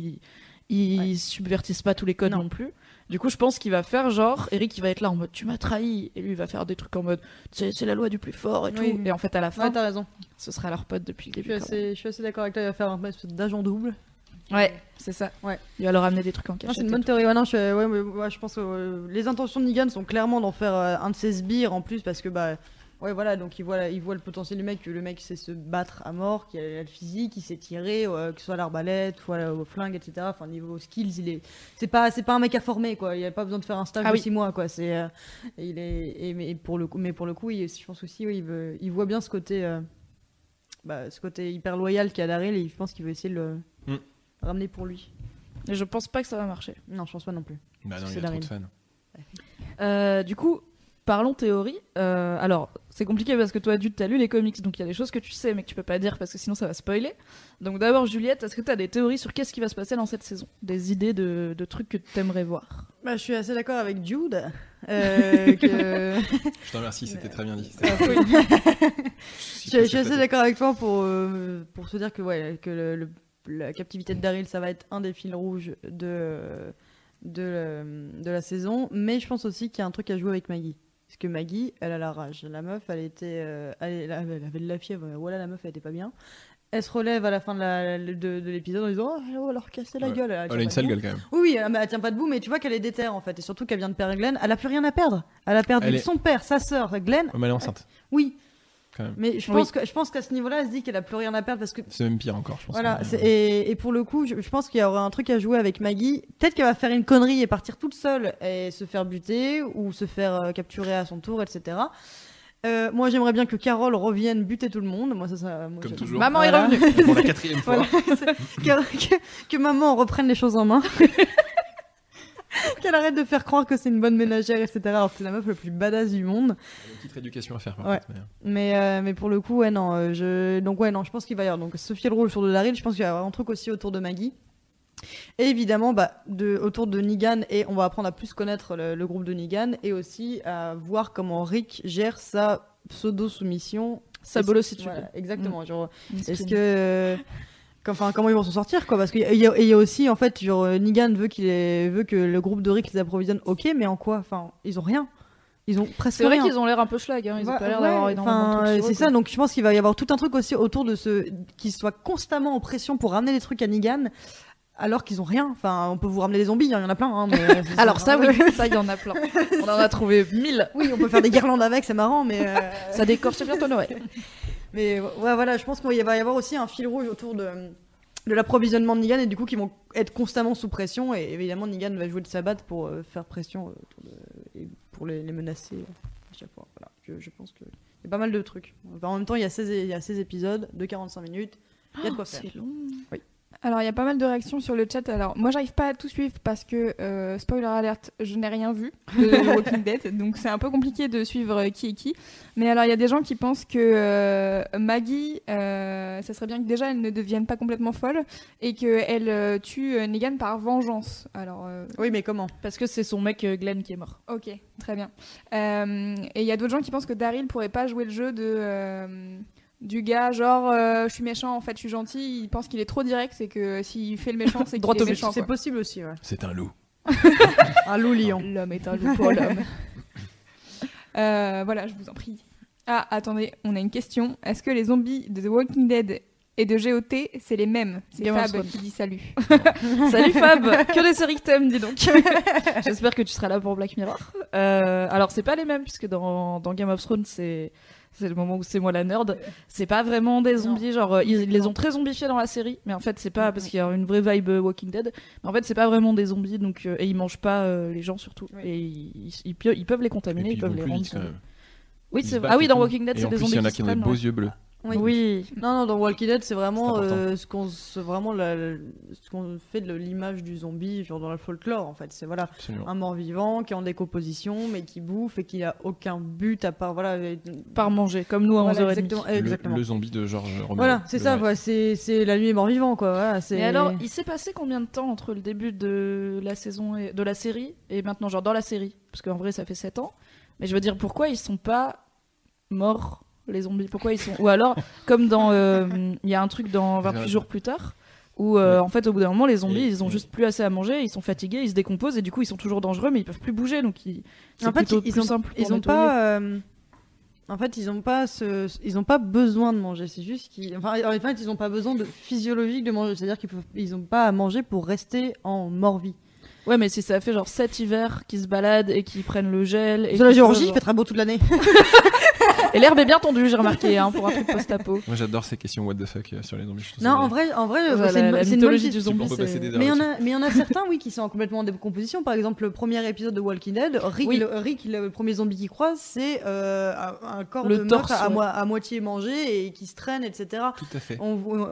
ils subvertissent pas tous les codes non plus. Du coup, je pense qu'il va faire genre, Eric il va être là en mode tu m'as trahi, et lui il va faire des trucs en mode c'est la loi du plus fort et tout. Oui. Et en fait, à la fin, t'as raison. Ce sera leur pote depuis le début. Je suis assez d'accord avec toi, il va faire un peu d'agent double. Ouais, c'est ça. Ouais. Il va leur amener des trucs en cachette. C'est une bonne théorie. Ouais, non, je pense que les intentions de Negan sont clairement d'en faire un de ses sbires en plus parce que bah. Ouais, voilà, donc il voit le potentiel du mec, que le mec sait se battre à mort, qu'il a le physique, il sait tirer, que ce soit à l'arbalète, soit au flingue, etc. Enfin, niveau skills, c'est pas un mec à former, quoi. Il n'y a pas besoin de faire un stage de 6 mois, quoi. Mais pour le coup, je pense aussi, il voit bien ce côté hyper loyal qu'il y a Daryl et je pense qu'il veut essayer de le ramener pour lui. Et je pense pas que ça va marcher. Non, je pense pas non plus. Bah non, il y a trop de fans. Du coup. Parlons théorie. Alors, c'est compliqué parce que toi, Jude, t'as lu les comics, donc il y a des choses que tu sais mais que tu peux pas dire parce que sinon ça va spoiler. Donc d'abord, Juliette, est-ce que t'as des théories sur qu'est-ce qui va se passer dans cette saison ? Des idées de trucs que t'aimerais voir ? Bah, je suis assez d'accord avec Jude. Je t'en remercie, c'était très bien dit. Je suis assez d'accord avec toi pour se dire que la captivité de Daryl, ça va être un des fils rouges de la saison. Mais je pense aussi qu'il y a un truc à jouer avec Maggie. Parce que Maggie, elle a la rage. La meuf, elle avait de la fièvre. Voilà, la meuf, elle était pas bien. Elle se relève à la fin de l'épisode en disant « Oh, alors casser la gueule !» Elle a une sale gueule, quand même. Oui, elle tient pas debout, mais tu vois qu'elle est déterre, en fait. Et surtout qu'elle vient de perdre Glenn. Elle a plus rien à perdre. Elle a perdu son père, sa sœur, Glenn. Mais elle est enceinte. Oui. Mais je pense qu'à ce niveau-là, elle se dit qu'elle a plus rien à perdre parce que c'est même pire encore. Je pense et pour le coup, je pense qu'il y aura un truc à jouer avec Maggie. Peut-être qu'elle va faire une connerie et partir toute seule et se faire buter ou se faire capturer à son tour, etc. Moi, j'aimerais bien que Carole revienne buter tout le monde. Moi, comme toujours. Maman est revenue pour la 4e fois. Que maman reprenne les choses en main. Qu'elle arrête de faire croire que c'est une bonne ménagère, etc. Alors que c'est la meuf la plus badass du monde. Il y a une petite éducation à faire, par contre. Mais pour le coup, je pense qu'il va y avoir. Donc, ce fiel rôle autour de Daryl, je pense qu'il va y avoir un truc aussi autour de Maggie. Et évidemment, autour de Negan, et on va apprendre à plus connaître le groupe de Negan, et aussi à voir comment Rick gère sa pseudo-soumission. Sa bolo, si tu veux. Voilà, exactement. Genre, est-ce que... Enfin, comment ils vont s'en sortir, quoi, parce qu'il y a aussi, en fait, genre, Negan veut que le groupe de Rick les approvisionne, ok, mais en quoi ? Enfin, ils ont rien. Ils ont presque rien. C'est vrai qu'ils ont l'air un peu schlag, hein, ils ont pas l'air d'avoir énormément de trucs. C'est ça, donc je pense qu'il va y avoir tout un truc aussi autour de qu'ils soient constamment en pression pour ramener des trucs à Negan, alors qu'ils ont rien. Enfin, on peut vous ramener des zombies, il y en a plein. Hein, mais alors ça, oui, ça, il y en a plein. On en a trouvé 1000. Oui, on peut faire des guirlandes avec, c'est marrant, mais... Ça décore, c'est bientôt Noël. Mais ouais, voilà, je pense qu'il va y avoir aussi un fil rouge autour de l'approvisionnement de Negan et du coup qui vont être constamment sous pression et évidemment Negan va jouer de sa batte pour faire pression autour et pour les menacer à chaque fois. Voilà, je pense qu'il y a pas mal de trucs. Enfin, en même temps, il y a 16 épisodes de 45 minutes, il y a de quoi faire. C'est long. Oui. Alors, il y a pas mal de réactions sur le chat. Alors, moi, j'arrive pas à tout suivre parce que, spoiler alert, je n'ai rien vu de The Walking Dead. Donc, c'est un peu compliqué de suivre qui est qui. Mais alors, il y a des gens qui pensent que Maggie, ça serait bien que déjà, elle ne devienne pas complètement folle et qu'elle tue Negan par vengeance. Alors, oui, mais comment ? Parce que c'est son mec Glenn qui est mort. Ok, très bien. Et il y a d'autres gens qui pensent que Daryl pourrait pas jouer le jeu du gars, genre je suis méchant, en fait je suis gentil, il pense qu'il est trop direct et que s'il fait le méchant, c'est qu'il est méchant. C'est possible aussi, ouais. C'est un loup. Un loup lion. L'homme est un loup pour l'homme. Voilà, je vous en prie. Ah, attendez, on a une question. Est-ce que les zombies de The Walking Dead et de GOT, c'est les mêmes? C'est Fab qui dit salut. Salut Fab, que des séries que t'aimes, dis donc. J'espère que tu seras là pour Black Mirror. Alors, c'est pas les mêmes, puisque dans Game of Thrones, c'est le moment où c'est moi la nerd. C'est pas vraiment des zombies, genre ils les ont très zombifiés dans la série, mais en fait c'est pas parce qu'il y a une vraie vibe Walking Dead. Mais en fait c'est pas vraiment des zombies, donc et ils mangent pas les gens surtout. Oui. Et ils peuvent les contaminer, ils peuvent les rendre. Oui, ah oui, dans Walking Dead c'est des zombies. Il y en a qui ont des beaux yeux bleus. Oui. Oui. Non, non, dans Walking Dead, c'est vraiment ce qu'on fait de l'image du zombie, genre dans le folklore, en fait. C'est voilà, absolument, un mort-vivant qui est en décomposition, mais qui bouffe et qui n'a aucun but à part voilà, par manger, comme nous à 11h30. Exactement. Le zombie de George Romero. Voilà, c'est ça, ouais, c'est la nuit est mort-vivant, quoi. Voilà, et alors, il s'est passé combien de temps entre le début de la saison et de la série et maintenant, genre dans la série? Parce qu'en vrai, ça fait 7 ans. Mais je veux dire, pourquoi ils sont pas morts, les zombies? Pourquoi ils sont... Ou alors, comme dans... Il y a un truc dans 28 jours plus tard, où ouais, en fait, au bout d'un moment, les zombies, ils ont juste plus assez à manger, ils sont fatigués, ils se décomposent, et du coup, ils sont toujours dangereux, mais ils peuvent plus bouger, donc c'est plutôt plus simple. Ils ont pas... En fait, ils ont pas besoin de manger, c'est juste qu'ils... Enfin, en fait, ils ont pas besoin de physiologique de manger, c'est-à-dire qu'ils ont pas à manger pour rester en mort-vie. Ouais, mais si ça fait genre 7 hivers qui se baladent et qui prennent le gel... Et la Géorgie, il fait très beau toute l'année. Et l'herbe est bien tendue, j'ai remarqué, hein, pour un truc post-apo. Moi, j'adore ces questions what the fuck sur les zombies. Non, en vrai c'est une mythologie du zombie. Mais il y en a certains, oui, qui sont en complètement en décomposition. Par exemple, le premier épisode de Walking Dead, Rick, oui, le premier zombie qu'il croise, c'est un corps de torse, meuf, ouais, à moitié mangé et qui se traîne, etc. Tout à fait.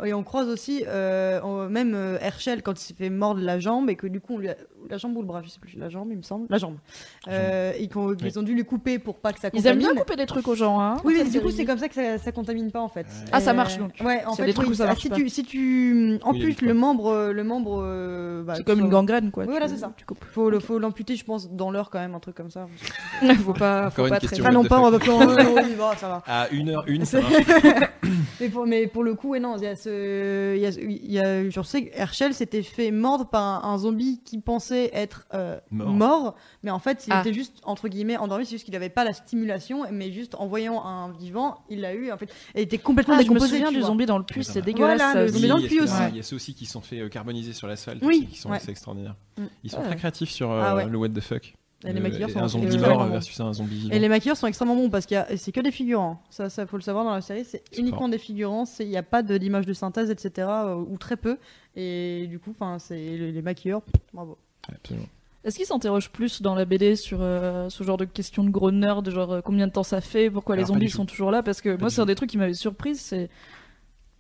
Et on croise aussi, même Herschel, quand il s'est fait mordre la jambe et que du coup, on lui a... La jambe ou le bras, je sais plus, la jambe, il me semble. La jambe. Ils ont dû lui couper pour pas que ça contamine. Ils aiment bien couper des trucs aux gens, hein. Oui, mais du coup, c'est comme ça que ça contamine pas, en fait. Ah, ça marche donc. Ouais, en fait, si tu amputes le membre. Bah, c'est comme une gangrène, quoi. Voilà, c'est ça. Tu coupes. Faut l'amputer, je pense, dans l'heure quand même, un truc comme ça. Faut pas très. Ah non, pas en va, ça va. À 1h01, ça va. Mais pour le coup, non, je sais que Herschel s'était fait mordre par un zombie qui pensait être mort, mais en fait, il était juste, entre guillemets, endormi, c'est juste qu'il n'avait pas la stimulation, mais juste en voyant un vivant, il l'a eu, en fait. Et il était complètement décomposé. Je me souviens du zombie dans le puits, c'est dégueulasse. Voilà, le zombie dans le puits aussi. Il y a ceux aussi qui sont fait carboniser sur l'asphalte, qui sont assez extraordinaires. Ils sont très créatifs sur le what the fuck. Et les maquilleurs sont un zombie mort versus un zombie vivant. Et les maquilleurs sont extrêmement bons parce que c'est que des figurants. Ça faut le savoir dans la série, c'est uniquement des figurants. Il n'y a pas d'image de synthèse, etc. Ou très peu. Et du coup, c'est les maquilleurs. Bravo. Absolument. Est-ce qu'ils s'interrogent plus dans la BD sur ce genre de questions de gros nerds, de genre combien de temps ça fait, pourquoi les zombies sont toujours là? Parce que moi, c'est un des trucs qui m'avait surprise, c'est...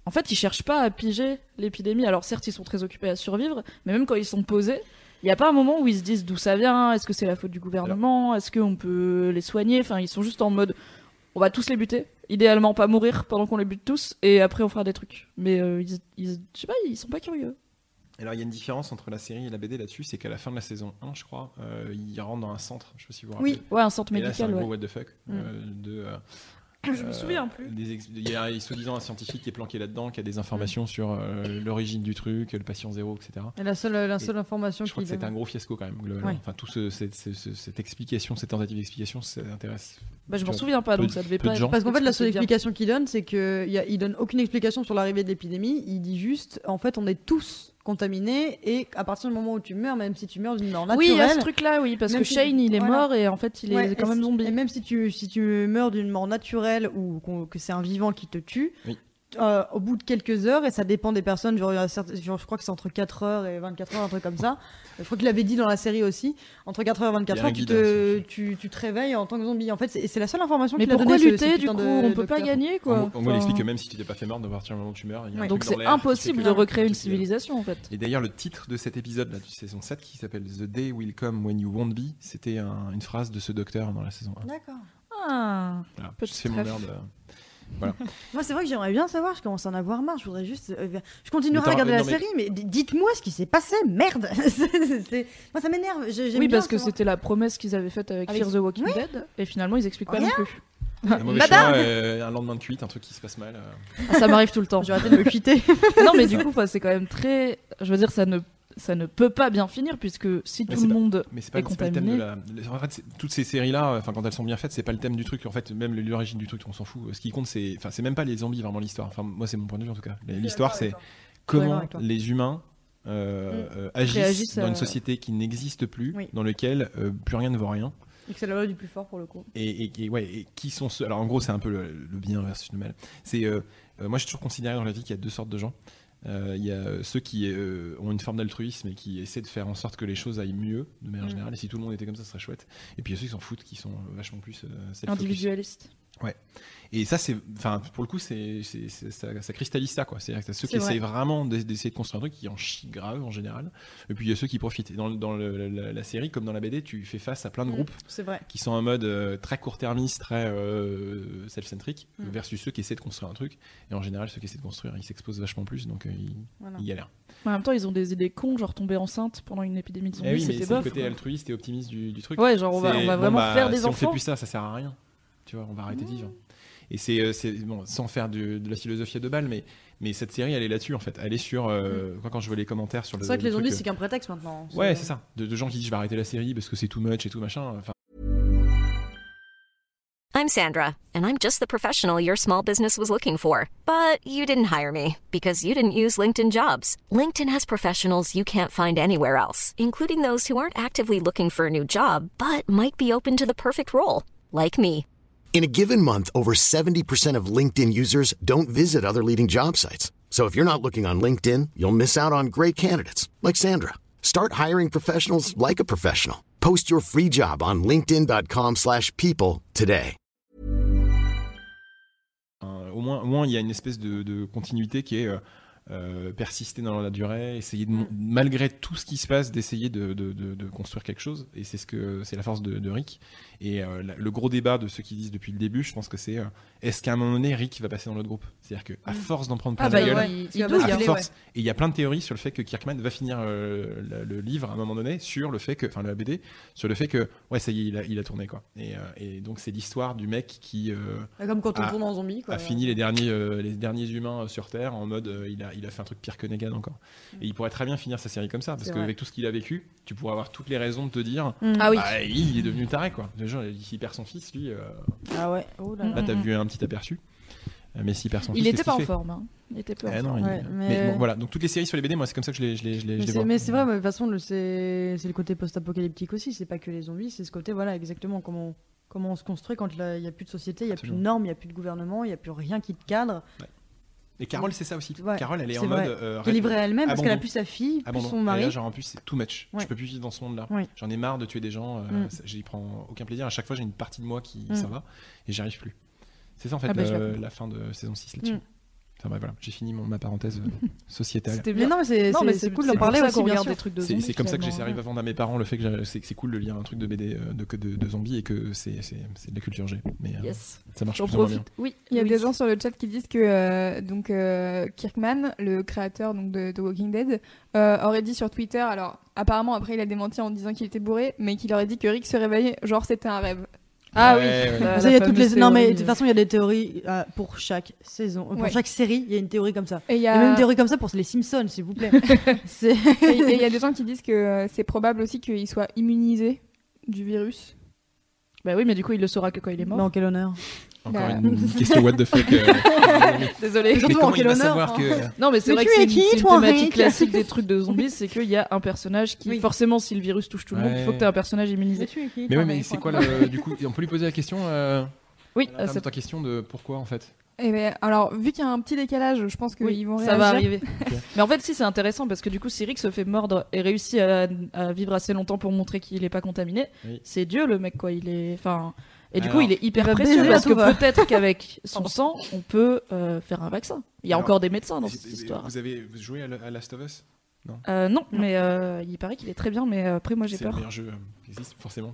En fait, ils cherchent pas à piger l'épidémie. Alors certes, ils sont très occupés à survivre, mais même quand ils sont posés, il n'y a pas un moment où ils se disent d'où ça vient, est-ce que c'est la faute du gouvernement, est-ce qu'on peut les soigner? Enfin, ils sont juste en mode, on va tous les buter, idéalement pas mourir pendant qu'on les bute tous, et après on fera des trucs. Mais je sais pas, ils sont pas curieux. Alors il y a une différence entre la série et la BD là-dessus, c'est qu'à la fin de la saison 1, je crois, ils rentrent dans un centre, je sais pas si vous vous rappelez. Oui, ouais, un centre médical. Et là, c'est un gros what the fuck je me souviens plus. Il y a soi-disant un scientifique qui est planqué là-dedans, qui a des informations sur l'origine du truc, le patient zéro, etc. Et la seule information je crois que c'est un gros fiasco quand même. Enfin, toute cette explication, cette tentative d'explication, ça intéresse. Bah, je m'en souviens pas, donc ça devait pas. Parce qu'en fait, la seule explication qu'il donne, c'est qu'il donne aucune explication sur l'arrivée de l'épidémie. Il dit juste, en fait, on est tous contaminés et à partir du moment où tu meurs, même si tu meurs d'une mort naturelle... Oui, il y a ce truc-là, oui, parce que Shane, il est mort et en fait, il est quand même zombie. Et même si tu meurs d'une mort naturelle ou que c'est un vivant qui te tue... Oui. Au bout de quelques heures, et ça dépend des personnes, genre, je crois que c'est entre 4 heures et 24 heures, un truc comme ça. Je crois qu'il l'avait dit dans la série aussi. Entre 4 heures et 24 heures, tu te réveilles en tant que zombie. En fait, c'est la seule information qu'il a donnée. Mais pourquoi lutter du coup? On peut pas gagner, quoi. On m'explique que même si tu t'es pas fait mort, à partir du moment où tu meurs, il y a un truc dans l'air. Donc c'est impossible de recréer une civilisation, en fait. Et d'ailleurs, le titre de cet épisode là, de saison 7 qui s'appelle The Day Will Come When You Won't Be, c'était une phrase de ce docteur dans la saison 1. D'accord. Ah. C'est mon merde. Voilà. Moi, c'est vrai que j'aimerais bien savoir, je commence à en avoir marre. Je voudrais juste. Je continuerai à regarder la série, mais dites-moi ce qui s'est passé, merde! Moi, ça m'énerve. Oui, parce que c'était la promesse qu'ils avaient faite avec Fear the Walking Dead, et finalement, ils expliquent pas non plus. Un lendemain de cuite, un truc qui se passe mal. Ça m'arrive tout le temps, j'ai arrêté de me quitter. Non, mais du coup, c'est quand même très. Je veux dire, ça ne peut pas bien finir puisque si tout le monde est contaminé. En fait, toutes ces séries-là, quand elles sont bien faites, c'est pas le thème du truc. En fait, même l'origine du truc, on s'en fout. Ce qui compte, c'est même pas les zombies, vraiment l'histoire. Enfin, moi, c'est mon point de vue en tout cas. L'histoire, c'est comment les humains agissent dans une société qui n'existe plus, dans laquelle plus rien ne vaut rien. Et que c'est la loi du plus fort pour le coup. Et qui sont ceux. Alors en gros, c'est un peu le bien versus le mal. Moi, j'ai toujours considéré dans la vie qu'il y a deux sortes de gens. Il y a ceux qui ont une forme d'altruisme et qui essaient de faire en sorte que les choses aillent mieux de manière générale, et si tout le monde était comme ça, ce serait chouette. Et puis il y a ceux qui s'en foutent, qui sont vachement plus self-focus. Individualistes. Ouais. Et ça, c'est, enfin, pour le coup, ça cristallise ça, quoi. C'est-à-dire que ceux qui essaient vraiment d'essayer de construire un truc qui en chie grave en général, et puis il y a ceux qui profitent. Et dans la série, comme dans la BD, tu fais face à plein de groupes qui sont en mode très court-termiste, très self-centric, versus ceux qui essaient de construire un truc. Et en général, ceux qui essaient de construire, ils s'exposent vachement plus, donc ils galèrent. Ouais, en même temps, ils ont des idées cons, genre tomber enceinte pendant une épidémie de zombies, c'était bof. Le côté altruiste et optimiste du truc. Ouais, genre on va vraiment faire des enfants. Si on fait plus ça, ça sert à rien. Tu vois, on va arrêter de vivre. Et c'est bon, sans faire de la philosophie à deux balles, mais cette série, elle est là-dessus en fait. Elle est sur quand je vois les commentaires sur le. C'est vrai que les zombies, c'est qu'un prétexte maintenant. Ouais, c'est ça. De gens qui disent je vais arrêter la série parce que c'est too much et tout machin. Enfin... I'm Sandra, and I'm just the professional your small business was looking for, but you didn't hire me because you didn't use LinkedIn Jobs. LinkedIn has professionals you can't find anywhere else, including those who aren't actively looking for a new job but might be open to the perfect role, like me. In a given month, over 70% of LinkedIn users don't visit other leading job sites. So if you're not looking on LinkedIn, you'll miss out on great candidates like Sandra. Start hiring professionals like a professional. Post your free job on linkedin.com/people today. Au moins, il y a une espèce de continuité qui est persister dans la durée, essayer de, malgré tout ce qui se passe, d'essayer de construire quelque chose, et c'est la force de Rick. Et le gros débat de ceux qui disent depuis le début, je pense que c'est est-ce qu'à un moment donné Rick va passer dans l'autre groupe, c'est-à-dire que à force d'en prendre plein de gueule, et il y a plein de théories sur le fait que Kirkman va finir le livre à un moment donné sur le fait que, enfin la BD, sur le fait que ouais ça y est il a tourné quoi. Et donc c'est l'histoire du mec qui comme quand on tourne en zombie quoi, a fini les derniers humains sur Terre en mode il a fait un truc pire que Negan encore. Et il pourrait très bien finir sa série comme ça, parce qu'avec tout ce qu'il a vécu, tu pourrais avoir toutes les raisons de te dire il est devenu taré quoi. Déjà, il perd son fils lui. Oh là, t'as vu un petit aperçu. Mais s'il perd son fils, il était pas en forme. Hein. Il était pas en forme. Ouais, mais bon, voilà, donc toutes les séries sur les BD, moi c'est comme ça que je les vois. Mais c'est vrai, mais de toute façon c'est le côté post-apocalyptique aussi, c'est pas que les zombies, c'est ce côté exactement comment on se construit quand il y a plus de société, il y a plus de normes, il y a plus de gouvernement, il y a plus rien qui te cadre. Ouais. Et Carole, c'est ça aussi. Ouais, Carole, elle est en mode délivrée à elle-même parce qu'elle a plus sa fille, plus son mari. Et là, genre en plus, c'est too much. Ouais. Je peux plus vivre dans ce monde-là. Ouais. J'en ai marre de tuer des gens. J'y prends aucun plaisir. À chaque fois, j'ai une partie de moi qui s'en va et j'y arrive plus. C'est ça en fait la fin de saison 6 là-dessus. Enfin, bah, voilà, j'ai fini ma parenthèse sociétale. Mais non, c'est cool d'en parler aussi, bien sûr. Des trucs de zombies, c'est comme ça que j'essaie à vendre à mes parents le fait que c'est cool de lire un truc de BD de zombies et que c'est de la culture G. Mais ça marche plus ou moins bien. Oui, il y a des gens sur le chat qui disent que Kirkman, le créateur donc de The Walking Dead, aurait dit sur Twitter, alors apparemment après il a démenti en disant qu'il était bourré, mais qu'il aurait dit que Rick se réveillait, genre c'était un rêve. Ah oui, ça, y a toutes les... Non mais de toute façon il y a des théories pour chaque saison, pour chaque série il y a une théorie comme ça. Et il y a même une théorie comme ça pour les Simpsons, s'il vous plaît. Et il y a des gens qui disent que c'est probable aussi qu'il soit immunisé du virus. Bah oui, mais du coup il le saura que quand il est mort. Non, quel honneur. Encore une question what the fuck. Désolée. Mais comment il va savoir que... Non mais c'est vrai que c'est une thématique classique des trucs de zombies, c'est qu'il y a un personnage qui forcément si le virus touche tout le monde, il faut que t'aies un personnage immunisé. Mais oui, mais c'est quoi du coup on peut lui poser la question oui, c'est ta question de pourquoi en fait. Eh ben, alors vu qu'il y a un petit décalage, je pense qu'ils vont réagir. Ça va arriver. Okay. Mais en fait, si, c'est intéressant parce que du coup, si Rick se fait mordre et réussit à vivre assez longtemps pour montrer qu'il est pas contaminé, c'est Dieu le mec quoi. Il est, enfin, et du coup, il est hyper précieux parce que peut-être qu'avec son sang, on peut faire un vaccin. Il y a encore des médecins dans cette histoire. Vous avez joué à Last of Us? Non. Non, mais il paraît qu'il est très bien, mais après moi j'ai peur. C'est le meilleur jeu qui existe, forcément.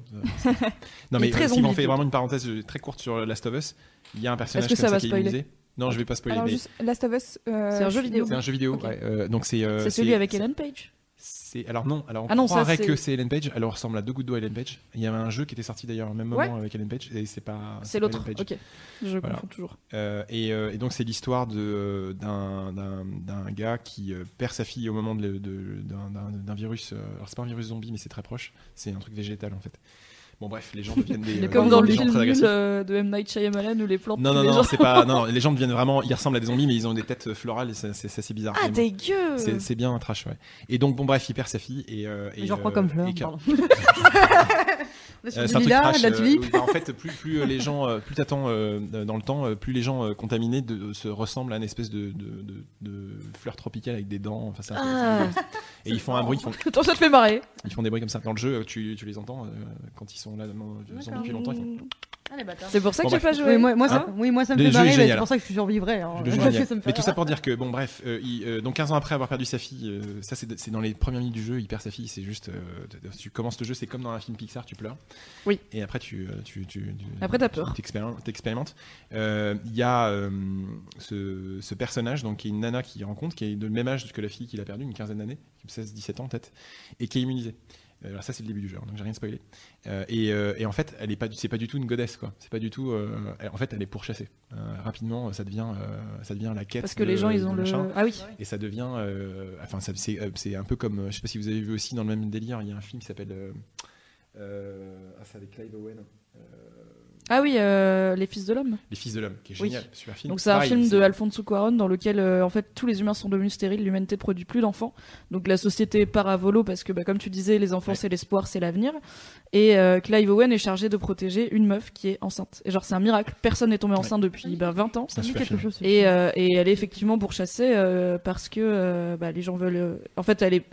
Non mais si on fait vraiment une parenthèse très courte sur Last of Us, il y a un personnage comme ça qui est immunisé. Non, je vais pas spoiler. Alors, mais... Last of Us, c'est un jeu vidéo. C'est un jeu vidéo. Okay. Ouais, donc c'est celui avec Ellen Page. C'est alors non, alors on croirait que c'est Ellen Page. Elle ressemble à deux gouttes d'eau à Ellen Page. Il y avait un jeu qui était sorti d'ailleurs au même moment avec Ellen Page et c'est pas. C'est l'autre. Ok. Je confonds toujours. Et donc c'est l'histoire de d'un gars qui perd sa fille au moment d'un virus. Alors c'est pas un virus zombie mais c'est très proche. C'est un truc végétal en fait. Bon bref, les gens deviennent des comme dans le film de M Night Shyamalan où les plantes. Non, c'est pas. Non, les gens deviennent vraiment. Ils ressemblent à des zombies, mais ils ont des têtes florales. Et c'est assez bizarre. Ah dégueu. C'est bien un trash, ouais. Et donc bon bref, il perd sa fille et genre quoi comme fleur. C'est un truc trash. En fait, plus les gens, plus t'attends dans le temps, plus les gens contaminés se ressemblent à une espèce de fleur tropicale avec des dents. Enfin ça. Et ils font un bruit. Attends, ça te fait marrer. Ils font des bruits comme ça. Dans le jeu, tu les entends quand ils sont là depuis longtemps. C'est pour ça que j'ai pas joué. Moi, ça me fait barrer, mais c'est pour ça que je survivrais. Mais tout ça pour dire que, bon, bref, donc 15 ans après avoir perdu sa fille, ça c'est dans les premières minutes du jeu, il perd sa fille, c'est juste. Tu commences le jeu, c'est comme dans un film Pixar, tu pleures. Oui. Et après, après, t'as peur. T'expérimentes. Il y a ce personnage, donc, qui est une nana qui rencontre, qui est de même âge que la fille qu'il a perdue, une quinzaine d'années, 16-17 ans peut-être, et qui est immunisée. Alors ça c'est le début du jeu, donc j'ai rien spoilé. Et en fait, c'est pas du tout une godesse, quoi. C'est pas du tout. En fait, elle est pourchassée. Rapidement, ça devient la quête. Parce que les gens, ils ont le. Ah oui. Et ça devient. C'est un peu comme. Je sais pas si vous avez vu aussi dans le même délire. Il y a un film qui s'appelle. C'est avec Clive Owen. Ah oui, Les Fils de l'Homme. Les Fils de l'Homme, qui est génial, super film. Donc c'est un film de Alfonso Cuarón dans lequel en fait tous les humains sont devenus stériles, l'humanité ne produit plus d'enfants. Donc la société part à volo parce que comme tu disais, les enfants c'est l'espoir, c'est l'avenir. Et Clive Owen est chargé de protéger une meuf qui est enceinte. Et genre c'est un miracle, personne n'est tombé enceinte depuis 20 ans. C'est quelque chose. Et elle est effectivement pourchassée parce que les gens veulent. En fait, elle est.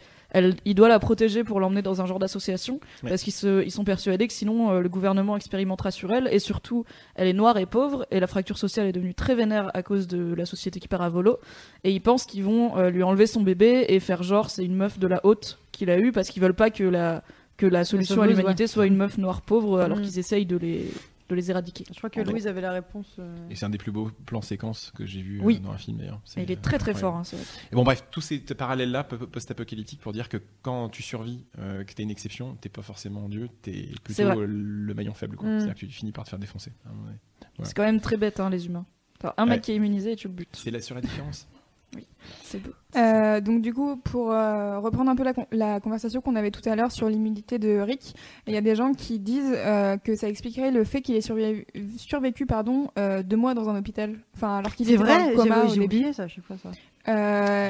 Il doit la protéger pour l'emmener dans un genre d'association parce qu'ils sont persuadés que sinon le gouvernement expérimentera sur elle, et surtout elle est noire et pauvre et la fracture sociale est devenue très vénère à cause de la société qui part à volo, et ils pensent qu'ils vont lui enlever son bébé et faire genre c'est une meuf de la haute qu'il a eu, parce qu'ils veulent pas que la solution à l'humanité soit une meuf noire pauvre alors qu'ils essayent de les éradiquer. Je crois que Louise avait la réponse. Et c'est un des plus beaux plans séquences que j'ai vu dans un film d'ailleurs. Il est très très fort. Hein, c'est vrai. Et bon bref, tous ces parallèles-là post-apocalyptiques pour dire que quand tu survis, que t'es une exception, t'es pas forcément Dieu, t'es plutôt le maillon faible, quoi. C'est-à-dire que tu finis par te faire défoncer. Voilà. C'est quand même très bête, hein, les humains. Enfin, un mec qui est immunisé et tu le butes. C'est sur la différence. Oui, c'est beau. Donc du coup, pour reprendre un peu la conversation qu'on avait tout à l'heure sur l'immunité de Rick, il y a des gens qui disent que ça expliquerait le fait qu'il ait survécu 2 mois dans un hôpital. Enfin, alors qu'il est vrai. J'ai oublié ça, je sais pas ça.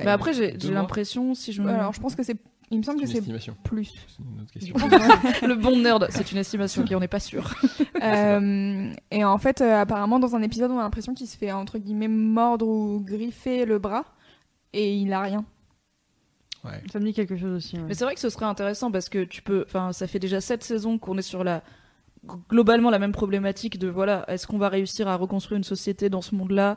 Bah après, j'ai l'impression, si je me... Alors, je pense que c'est. Il me semble que c'est plus. C'est une autre question. Le bon nerd, c'est une estimation qui on n'est pas sûr. Et en fait, apparemment, dans un épisode, on a l'impression qu'il se fait entre guillemets mordre ou griffer le bras et il a rien. Ouais. Ça me dit quelque chose aussi. Ouais. Mais c'est vrai que ce serait intéressant parce que ça fait déjà 7 saisons qu'on est sur globalement la même problématique de est-ce qu'on va réussir à reconstruire une société dans ce monde-là,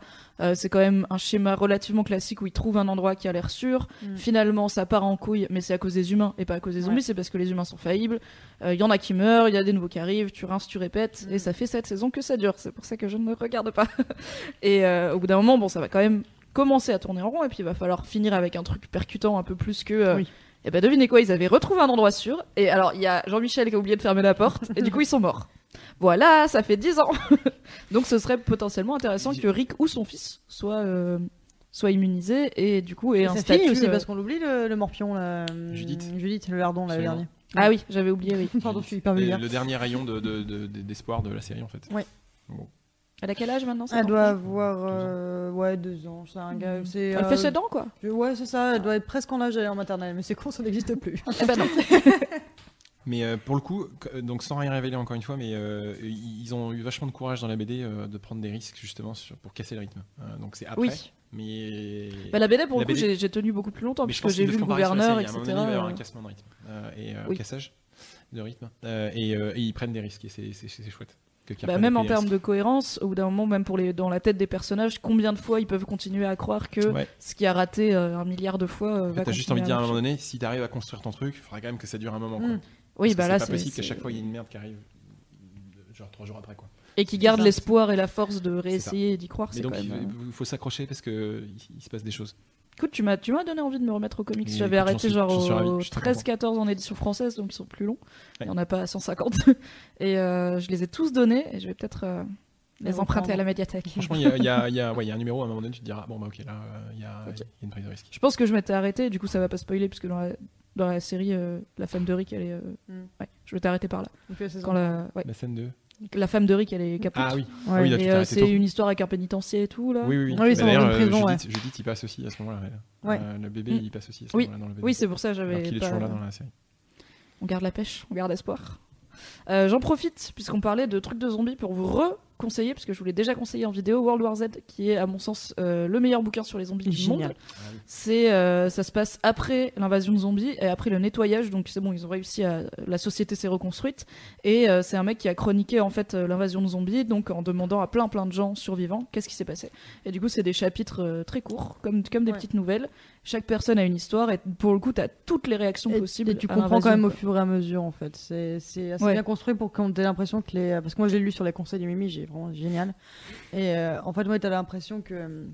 c'est quand même un schéma relativement classique où ils trouvent un endroit qui a l'air sûr, finalement ça part en couille, mais c'est à cause des humains et pas à cause des zombies, c'est parce que les humains sont faillibles, il y en a qui meurent, il y a des nouveaux qui arrivent, tu rinces, tu répètes, et ça fait 7 saisons que ça dure, c'est pour ça que je ne regarde pas. Et au bout d'un moment, ça va quand même commencer à tourner en rond, et puis il va falloir finir avec un truc percutant un peu plus que... Et bah devinez quoi, ils avaient retrouvé un endroit sûr, et alors il y a Jean-Michel qui a oublié de fermer la porte, et du coup ils sont morts. Voilà, ça fait 10 ans. Donc ce serait potentiellement intéressant que Rick ou son fils soit immunisé, et du coup ait un statut... aussi, parce qu'on l'oublie le morpion, là, Judith le lardon, là, le dernier. Ah oui, j'avais oublié, oui. Pardon, je suis hyper vulgaire. Le dernier rayon d'espoir de la série, en fait. Oui. Bon. Elle a quel âge maintenant? Elle doit avoir 2 ans. C'est un gars, elle fait ses dents, quoi. Ouais, c'est ça. Elle doit être presque en âge d'aller en maternelle. Mais c'est con, ça n'existe plus. Eh ben non. Mais pour le coup, donc sans rien révéler encore une fois, mais ils ont eu vachement de courage dans la BD de prendre des risques justement pour casser le rythme. Donc c'est après. Oui. Mais la BD pour le coup, j'ai tenu beaucoup plus longtemps puisque j'ai vu le gouverneur, etc. Il y a un cassement de rythme et un cassage de rythme. Et ils prennent des risques et c'est chouette. Même en termes de cohérence, au bout d'un moment, même dans la tête des personnages, combien de fois ils peuvent continuer à croire que ce qui a raté 1 milliard de fois va continuer. T'as juste envie de dire à un moment donné, si t'arrives à construire ton truc, il faudra quand même que ça dure un moment. Quoi. Oui, parce que c'est pas possible qu'à chaque fois il y ait une merde qui arrive, genre 3 jours après, quoi. Et qui garde l'espoir et la force de réessayer et d'y croire. Mais donc il faut s'accrocher parce que il se passe des choses. Écoute, tu m'as donné envie de me remettre aux comics. J'avais arrêté genre 13-14 en édition française, donc ils sont plus longs. Il n'y en a pas 150. Et je les ai tous donnés et je vais peut-être les emprunter à la médiathèque. Franchement, il y a un numéro à un moment donné, tu te diras, bon, bah ok, là, il y a une prise de risque. Je pense que je m'étais arrêtée, et du coup, ça ne va pas spoiler, puisque dans la série, la femme de Rick, elle est. Je m'étais arrêtée par là. Okay, la scène 2. La femme de Rick, elle est capote. Ah oui, c'est une histoire avec un pénitencier et tout là. Oui. Ah, oui, d'ailleurs, Judith, il passe aussi à ce moment-là. Le bébé, il passe aussi à ce moment-là dans le bébé. Oui, c'est pour ça j'avais. Il est toujours là dans la série. On garde la pêche, on garde espoir. J'en profite puisqu'on parlait de trucs de zombies pour vous conseiller, parce que je vous l'ai déjà conseillé en vidéo, World War Z, qui est à mon sens le meilleur bouquin sur les zombies du monde. C'est, ça se passe après l'invasion de zombies et après le nettoyage, donc c'est bon, ils ont réussi à... La société s'est reconstruite, et c'est un mec qui a chroniqué en fait l'invasion de zombies, donc en demandant à plein de gens survivants qu'est-ce qui s'est passé. Et du coup, c'est des chapitres très courts, comme des petites nouvelles. Chaque personne a une histoire, et pour le coup, t'as toutes les réactions possibles. Et tu comprends quand même au fur et à mesure, en fait. C'est assez bien construit pour qu'on ait l'impression que les... Parce que moi, je l'ai lu sur les conseils de Mimi, j'ai vraiment génial. Et en fait, moi, t'as l'impression que...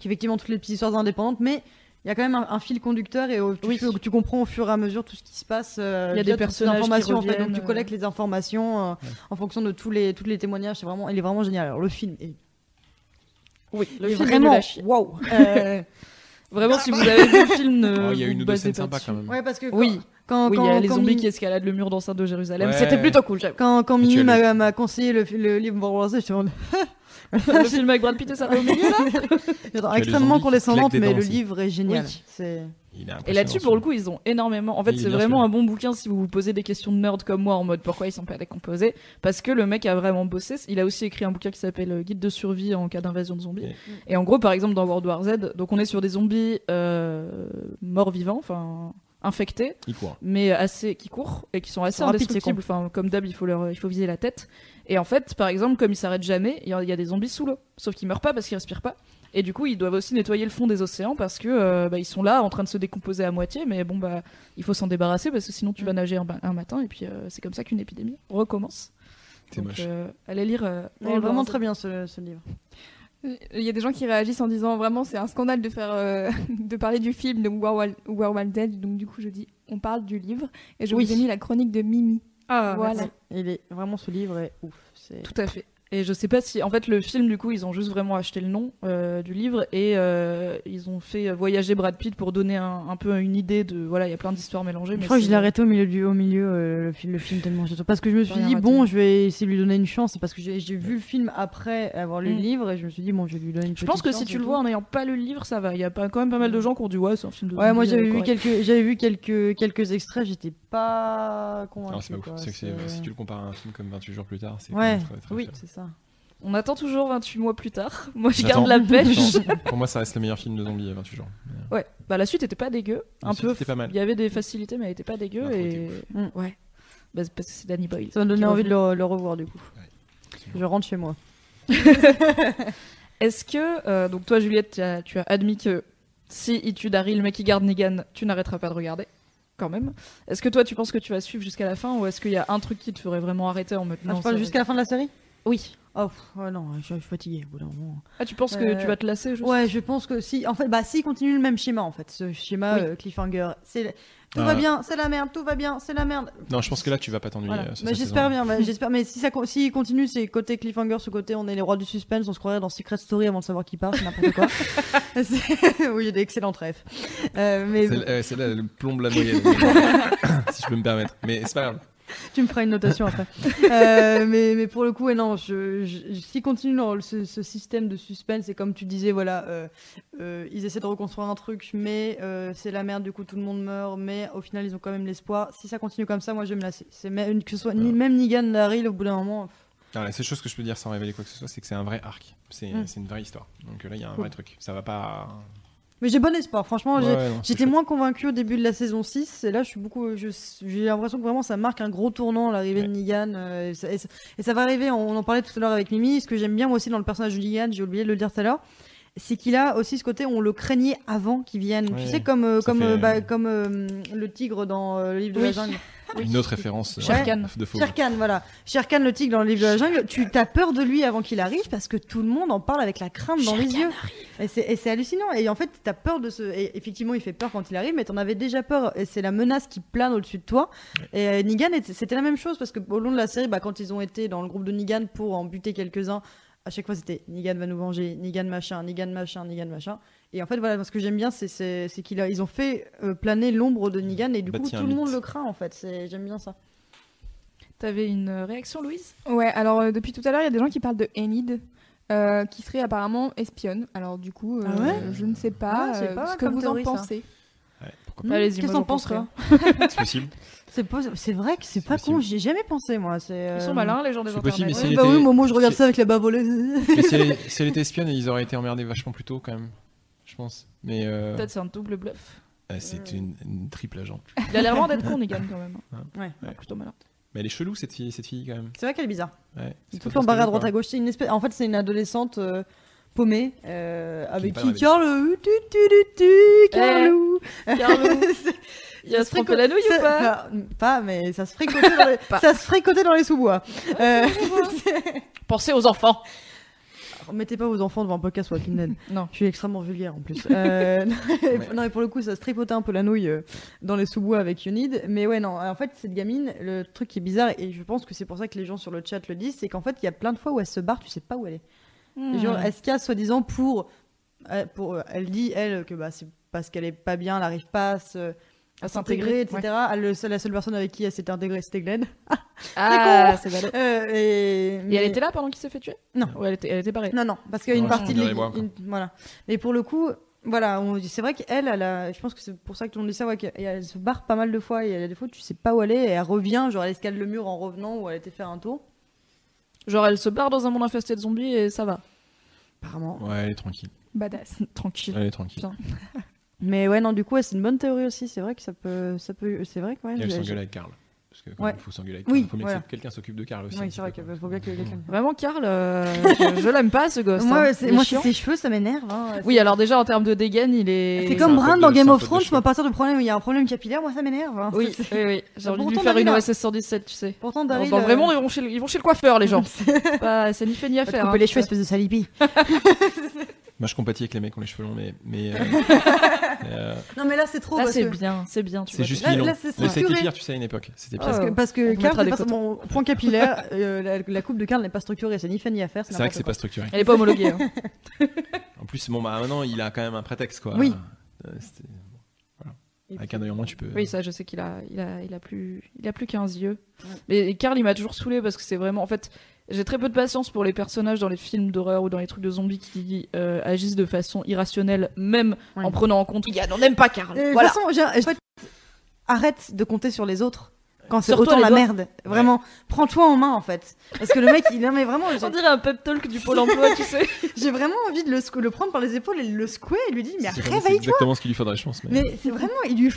qu'effectivement, toutes les petites histoires indépendantes, mais... Il y a quand même un fil conducteur et tu comprends au fur et à mesure tout ce qui se passe. Il y a des personnages informations, qui reviennent, en fait, donc tu collectes les informations en fonction de tous les témoignages. C'est vraiment, il est vraiment génial. Alors le film est... Oui, le film vraiment, est de la wow. Vraiment, si vous avez vu le film, il y a une ou deux scènes sympas quand même. Ouais, parce que quand il y a les zombies qui escaladent le mur dans Saint de Jérusalem, c'était plutôt cool. Quand Mimi m'a conseillé le livre World War Z, je me le film avec Brad Pitt et ça va au milieu là. Extrêmement condescendante, mais le livre est génial. Oui. Et là-dessus, pour le coup, ils ont énormément. En fait, c'est vraiment un bon bouquin si vous vous posez des questions de nerd comme moi, en mode pourquoi ils sont pas décomposés. Parce que le mec a vraiment bossé. Il a aussi écrit un bouquin qui s'appelle Guide de survie en cas d'invasion de zombies. Ouais. Et en gros, par exemple, dans World War Z, donc on est sur des zombies morts vivants, enfin infectés, mais assez qui courent et qui sont assez indestructibles. Enfin, comme d'hab, il faut viser la tête. Et en fait, par exemple, comme ils s'arrêtent jamais, il y a des zombies sous l'eau. Sauf qu'ils meurent pas parce qu'ils respirent pas. Et du coup, ils doivent aussi nettoyer le fond des océans parce que ils sont là en train de se décomposer à moitié. Mais bon, il faut s'en débarrasser parce que sinon tu vas nager un matin et puis c'est comme ça qu'une épidémie recommence. C'est moche. Allez lire. Allez vraiment très bien ce livre. Il y a des gens qui réagissent en disant vraiment c'est un scandale de faire de parler du film de World War Z. Donc du coup, je dis on parle du livre et je vous ai mis la chronique de Mimi. Ah, voilà. Il est vraiment, ce livre est ouf. Tout à fait. Et je sais pas si, en fait, le film, du coup, ils ont juste vraiment acheté le nom du livre et ils ont fait voyager Brad Pitt pour donner un peu une idée de, voilà, il y a plein d'histoires mélangées. Je crois que je l'ai arrêté au milieu, le film tellement j'étais, parce que je me suis dit bon, je vais essayer de lui donner une chance, parce que j'ai vu le film après avoir lu le livre et je me suis dit bon, je vais lui donner une chance. Je pense que si tu le vois en n'ayant pas lu le livre, ça va. Il y a quand même pas mal de gens qui ont dit ouais, c'est un film de. Ouais, moi j'avais vu quelques extraits, j'étais pas convaincu. C'est pas ouf. Si tu le compares à un film comme 28 jours plus tard, c'est oui, c'est ça. On attend toujours 28 mois plus tard. Moi, je garde la pêche. Pour moi, ça reste le meilleur film de zombies à 28 jours. Ouais, la suite était pas dégueu. Il y avait des facilités, mais elle était pas dégueu. Ouais. Parce que c'est Danny Boyle. Ça m'a donné envie de le revoir, du coup. Ouais, je rentre chez moi. Est-ce que. Donc, toi, Juliette, tu as admis que si il tue Daryl, le mec qui garde Negan, tu n'arrêteras pas de regarder. Quand même. Est-ce que toi, tu penses que tu vas suivre jusqu'à la fin, ou est-ce qu'il y a un truc qui te ferait vraiment arrêter en mode. Tu parles jusqu'à la fin de la série ? Oui. Oh non, je suis fatiguée au bout d'un moment. Ah, tu penses que tu vas te lasser, juste ? Ouais, je pense que si. En fait, si, il continue le même schéma, en fait. Ce schéma cliffhanger. Tout va bien, c'est la merde, tout va bien, c'est la merde. Non, je pense que là, tu vas pas t'ennuyer. Voilà. J'espère bien, mais si il continue, c'est côté cliffhanger, ce côté, on est les rois du suspense, on se croirait dans Secret Story avant de savoir qui part, c'est n'importe quoi. Oui, il y a d'excellents rêves. Celle-là, elle plombe la noyade, si je peux me permettre. Mais c'est pas grave. Tu me feras une notation après. mais pour le coup, s'ils continuent ce système de suspense, et comme tu disais, ils essaient de reconstruire un truc, mais c'est la merde, du coup tout le monde meurt, mais au final ils ont quand même l'espoir. Si ça continue comme ça, moi je vais me lasser. Même Negan, Daryl, au bout d'un moment... La seule chose que je peux dire sans révéler quoi que ce soit, c'est que c'est un vrai arc. C'est une vraie histoire. Donc là, il y a un vrai truc. Ça va pas... Mais j'ai bon espoir, franchement. J'étais moins convaincue au début de la saison 6, et là j'ai l'impression que vraiment ça marque un gros tournant, l'arrivée de Negan, et ça va arriver. On en parlait tout à l'heure avec Mimi. Ce que j'aime bien moi aussi dans le personnage de Negan, j'ai oublié de le dire tout à l'heure, c'est qu'il a aussi ce côté, on le craignait avant qu'il vienne, tu sais, comme le tigre dans le livre de la jungle. Une autre référence de faux. Shere Khan, voilà. Shere Khan, le tigre dans le livre de la jungle, tu t'as peur de lui avant qu'il arrive parce que tout le monde en parle avec la crainte dans les yeux. Et c'est hallucinant. Et en fait, t'as peur de ce. Et effectivement, il fait peur quand il arrive, mais t'en avais déjà peur. Et c'est la menace qui plane au-dessus de toi. Et Negan, c'était la même chose parce que au long de la série, quand ils ont été dans le groupe de Negan pour en buter quelques-uns, à chaque fois c'était Negan va nous venger, Negan machin, Negan machin, Negan machin. Et en fait, voilà, ce que j'aime bien, c'est qu'ils ont fait planer l'ombre de Negan, et du coup, tout le monde le craint, en fait. J'aime bien ça. T'avais une réaction, Louise ? Ouais, alors depuis tout à l'heure, il y a des gens qui parlent de Enid, qui serait apparemment espionne. Alors du coup, je ne sais pas ce que vous en pensez. Ouais, Allez-y, qu'est-ce que t'en penses, toi? C'est possible. C'est vrai que c'est pas possible. Con, j'y ai jamais pensé, moi. Ils sont malins, les gens des internet. Possible, mais si oui, moi, je regarde ça avec la bavolée. Mais si elle était espionne, ils auraient été emmerdés vachement plus tôt, quand même. Je pense. Peut-être c'est un double bluff. C'est une triple agent. Il a l'air vraiment d'être con, Negan, quand même. Ouais, plutôt malin. Mais elle est chelou, cette fille, quand même. C'est vrai qu'elle est bizarre. Tout le temps barrée à droite à gauche. En fait, c'est une adolescente paumée, avec qui Carlou, Carlou. Il y a se fricoter la nouille ou pas? Pas, mais ça se fricotait dans les sous-bois. Pensez aux enfants. Mettez pas vos enfants devant un podcast Walking Dead. Non, je suis extrêmement vulgaire en plus. Non, mais pour le coup, ça se tripotait un peu la nouille dans les sous-bois avec Enid. Mais ouais, non, en fait, cette gamine, le truc qui est bizarre, et je pense que c'est pour ça que les gens sur le chat le disent, c'est qu'en fait, il y a plein de fois où elle se barre, tu sais pas où elle est. Genre, elle se casse soi-disant pour. Elle dit, elle, que bah, c'est parce qu'elle est pas bien, elle arrive pas à s'intégrer, etc. Ouais. La seule personne avec qui elle s'était intégrée, c'était Glenn. Ah, c'est valable. Et elle était là pendant qu'il s'est fait tuer? Non. Ouais, elle était barrée. Non, parce qu'il y a une partie de l'île. Voilà. Mais pour le coup, voilà, c'est vrai qu'elle, je pense que c'est pour ça que tout le monde dit ça, ouais, qu'elle se barre pas mal de fois, et elle a des fois, tu sais pas où elle est, et elle revient, genre elle escale le mur en revenant, ou elle était faire un tour. Genre elle se barre dans un monde infesté de zombies, et ça va. Apparemment. Ouais, elle est tranquille. Badass. Tranquille. Elle est tranquille. Mais ouais, non, du coup, ouais, c'est une bonne théorie aussi. C'est vrai que ça peut c'est vrai que ouais. Elle s'engueule avec Carl. Parce que quand il faut s'engueuler avec Carl, il faut bien que quelqu'un s'occupe de Carl aussi. Oui, c'est vrai qu'il faut bien que quelqu'un. Vraiment, Carl, je l'aime pas, ce gosse. Moi, ses cheveux, ça m'énerve. Hein, oui, alors déjà, en termes de dégaine, il est. C'est comme Bran dans Game of Thrones, à partir du problème où il y a un problème capillaire, moi, ça m'énerve. Hein. Oui. J'ai envie de lui faire une OSS 117, tu sais. Pourtant, Daryl. Vraiment, ils vont chez le coiffeur, les gens. C'est ni fait ni à faire. Couper les cheveux, espèce de salipi. Moi, je compatis avec les mecs qui ont les cheveux longs, non, mais là, c'est trop. Là, c'est bien. C'est juste là, long. C'était pire, tu sais, à une époque. C'était pire. Parce que Carl, mon point capillaire, la coupe de Carl n'est pas structurée. C'est ni fait ni à faire. C'est vrai que c'est pas structuré. Elle est pas homologuée. Hein. En plus, bon, bah maintenant, il a quand même un prétexte, quoi. Oui. Voilà. Avec un œil en moins, tu peux. Oui, ça, je sais qu'il a plus 15 yeux. Mais Carl, il m'a toujours saoulé parce que c'est vraiment, en fait. J'ai très peu de patience pour les personnages dans les films d'horreur ou dans les trucs de zombies qui agissent de façon irrationnelle, même en prenant en compte. Yann, on n'aime pas Carl. Voilà. De toute façon, arrête de compter sur les autres quand c'est autant la merde. Vraiment, prends-toi en main en fait. Parce que le mec, il aimait vraiment. On dirait un pep talk du Pôle emploi, tu sais. J'ai vraiment envie de le prendre par les épaules et le secouer et lui dire mais réveille-toi. C'est exactement ce qu'il lui faudrait, je pense. Mais c'est vraiment, il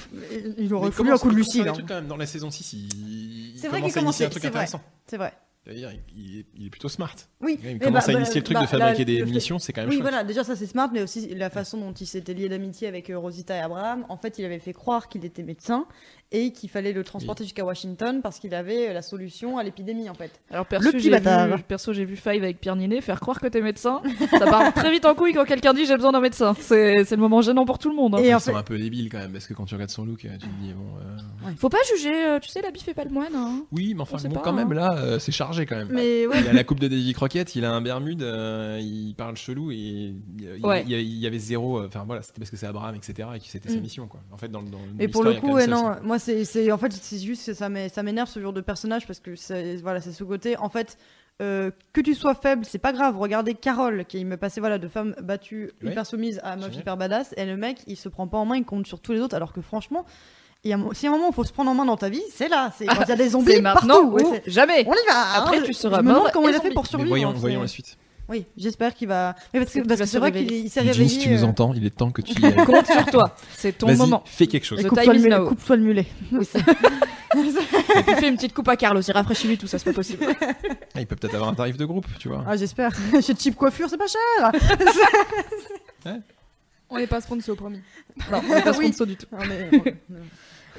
aurait fallu un coup de lucide. Quand même dans la saison 6, il commence à initier un truc intéressant. C'est vrai. Il est plutôt smart. Oui. Il commence à initier le truc de fabriquer des munitions, c'est quand même chouette. Oui, voilà, déjà ça c'est smart, mais aussi la façon dont il s'était lié d'amitié avec Rosita et Abraham. En fait, il avait fait croire qu'il était médecin et qu'il fallait le transporter jusqu'à Washington parce qu'il avait la solution à l'épidémie en fait. Alors perso, j'ai vu Five avec Pierre Ninet faire croire que t'es médecin. Ça part très vite en couille quand quelqu'un dit j'ai besoin d'un médecin. C'est le moment gênant pour tout le monde. Hein. Et en fait... un peu débile quand même parce que quand tu regardes son look, tu te dis bon. Ouais. Faut pas juger. Tu sais, la bif fait pas le moine. Hein. Oui, mais enfin bon, quand même là, c'est chargé. Quand même. Mais ouais. Il a la coupe de Davy Crockett, il a un bermude, il parle chelou et il y avait zéro. Enfin voilà, c'était parce que c'est Abraham, etc. et que c'était sa mission quoi. En fait, dans et pour le coup, non, moi c'est en fait c'est juste que ça m'énerve ce genre de personnage parce que voilà c'est sous-côté. En fait, que tu sois faible, c'est pas grave. Regardez Carole qui me passait de femme battue hyper soumise à meuf hyper badass et le mec il se prend pas en main, il compte sur tous les autres alors que franchement. Et si à un moment il faut se prendre en main dans ta vie, c'est là, c'est quand il y a des zombies partout. Ouais, jamais. On y va. Après tu seras mort. Je me demande comment il a fait pour survivre. Voyons la suite. Oui, j'espère qu'il va. Mais parce que c'est vrai qu'il s'est réveillé. Si tu nous entends, il est temps que tu compte sur toi. C'est ton moment. Fais quelque chose. Coupe-toi le mulet. Fais une petite coupe à Carl aussi. Rafraîchis-lui tout ça, c'est pas possible. Il peut peut-être avoir un tarif de groupe, tu vois. Ah j'espère. Chez Cheap Coiffure, c'est pas cher. On n'est pas sponsor, promis. Non, on n'est pas sponsor du tout. Non, mais...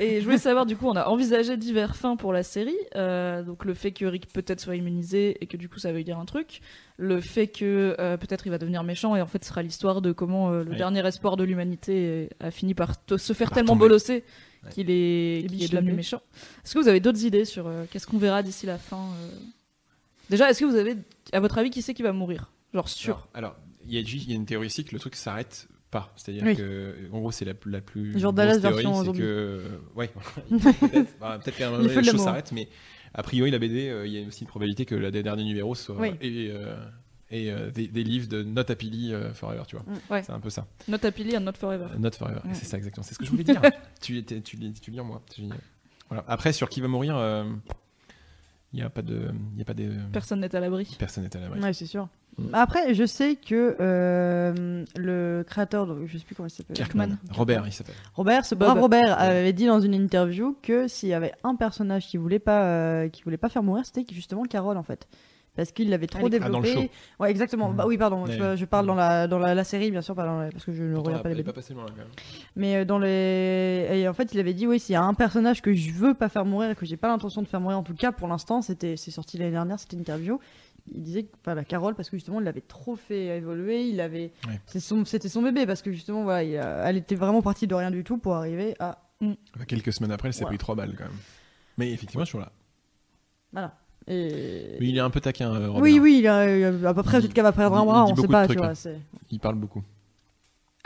Et je voulais savoir, du coup, on a envisagé divers fins pour la série. Donc le fait que Rick peut-être soit immunisé et que du coup ça veut dire un truc. Le fait que peut-être il va devenir méchant et en fait ce sera l'histoire de comment le dernier espoir de l'humanité a fini par se faire tellement bolosser qu'il est devenu méchant. Est-ce que vous avez d'autres idées sur qu'est-ce qu'on verra d'ici la fin Déjà, est-ce que vous avez, à votre avis, qui c'est qui va mourir? Genre sûr. Alors, il y a une théorie ici que le truc s'arrête. C'est-à-dire que, en gros, c'est la plus genre grosse théorie, c'est que... Ouais, peut-être qu'à un moment les choses s'arrêtent, mais a priori, la BD, il y a aussi une probabilité que le dernier numéro soit et des livres de Not Happily Forever, tu vois. Ouais. C'est un peu ça. Not Happily and Not Forever. Not Forever, ouais. C'est ça exactement, c'est ce que je voulais dire. tu lis en moi, c'est génial. Voilà. Après, sur qui va mourir, il n'y a pas de... Personne n'est à l'abri. Personne n'est à l'abri. Ouais, c'est sûr. Après, je sais que le créateur, donc, je ne sais plus comment il s'appelle. Kirkman. Robert, il s'appelle. Robert, ce brave Robert avait dit dans une interview que s'il y avait un personnage qui ne voulait pas faire mourir, c'était justement Carole, en fait. Parce qu'il l'avait trop développé. Dans le show. Ouais, exactement. Mmh. Bah oui, pardon. Ouais. Je parle dans la série, bien sûr, pas dans la... parce que je ne regarde pas les BD. Mais dans les. Et en fait, il avait dit oui, s'il y a un personnage que je veux pas faire mourir et que j'ai pas l'intention de faire mourir, en tout cas pour l'instant, c'est sorti l'année dernière, cette interview. Il disait que la Carole, parce que justement, il l'avait trop fait évoluer. Il avait. Ouais. C'était son bébé, parce que justement, voilà, elle était vraiment partie de rien du tout pour arriver à. Bah, quelques semaines après, elle s'est pris 3 balles quand même. Mais effectivement, je suis là. Voilà. Et... Oui, il est un peu taquin, Robert. Oui, il est à peu près jusqu'à va perdre un bras, on sait pas, tu vois. Il parle beaucoup.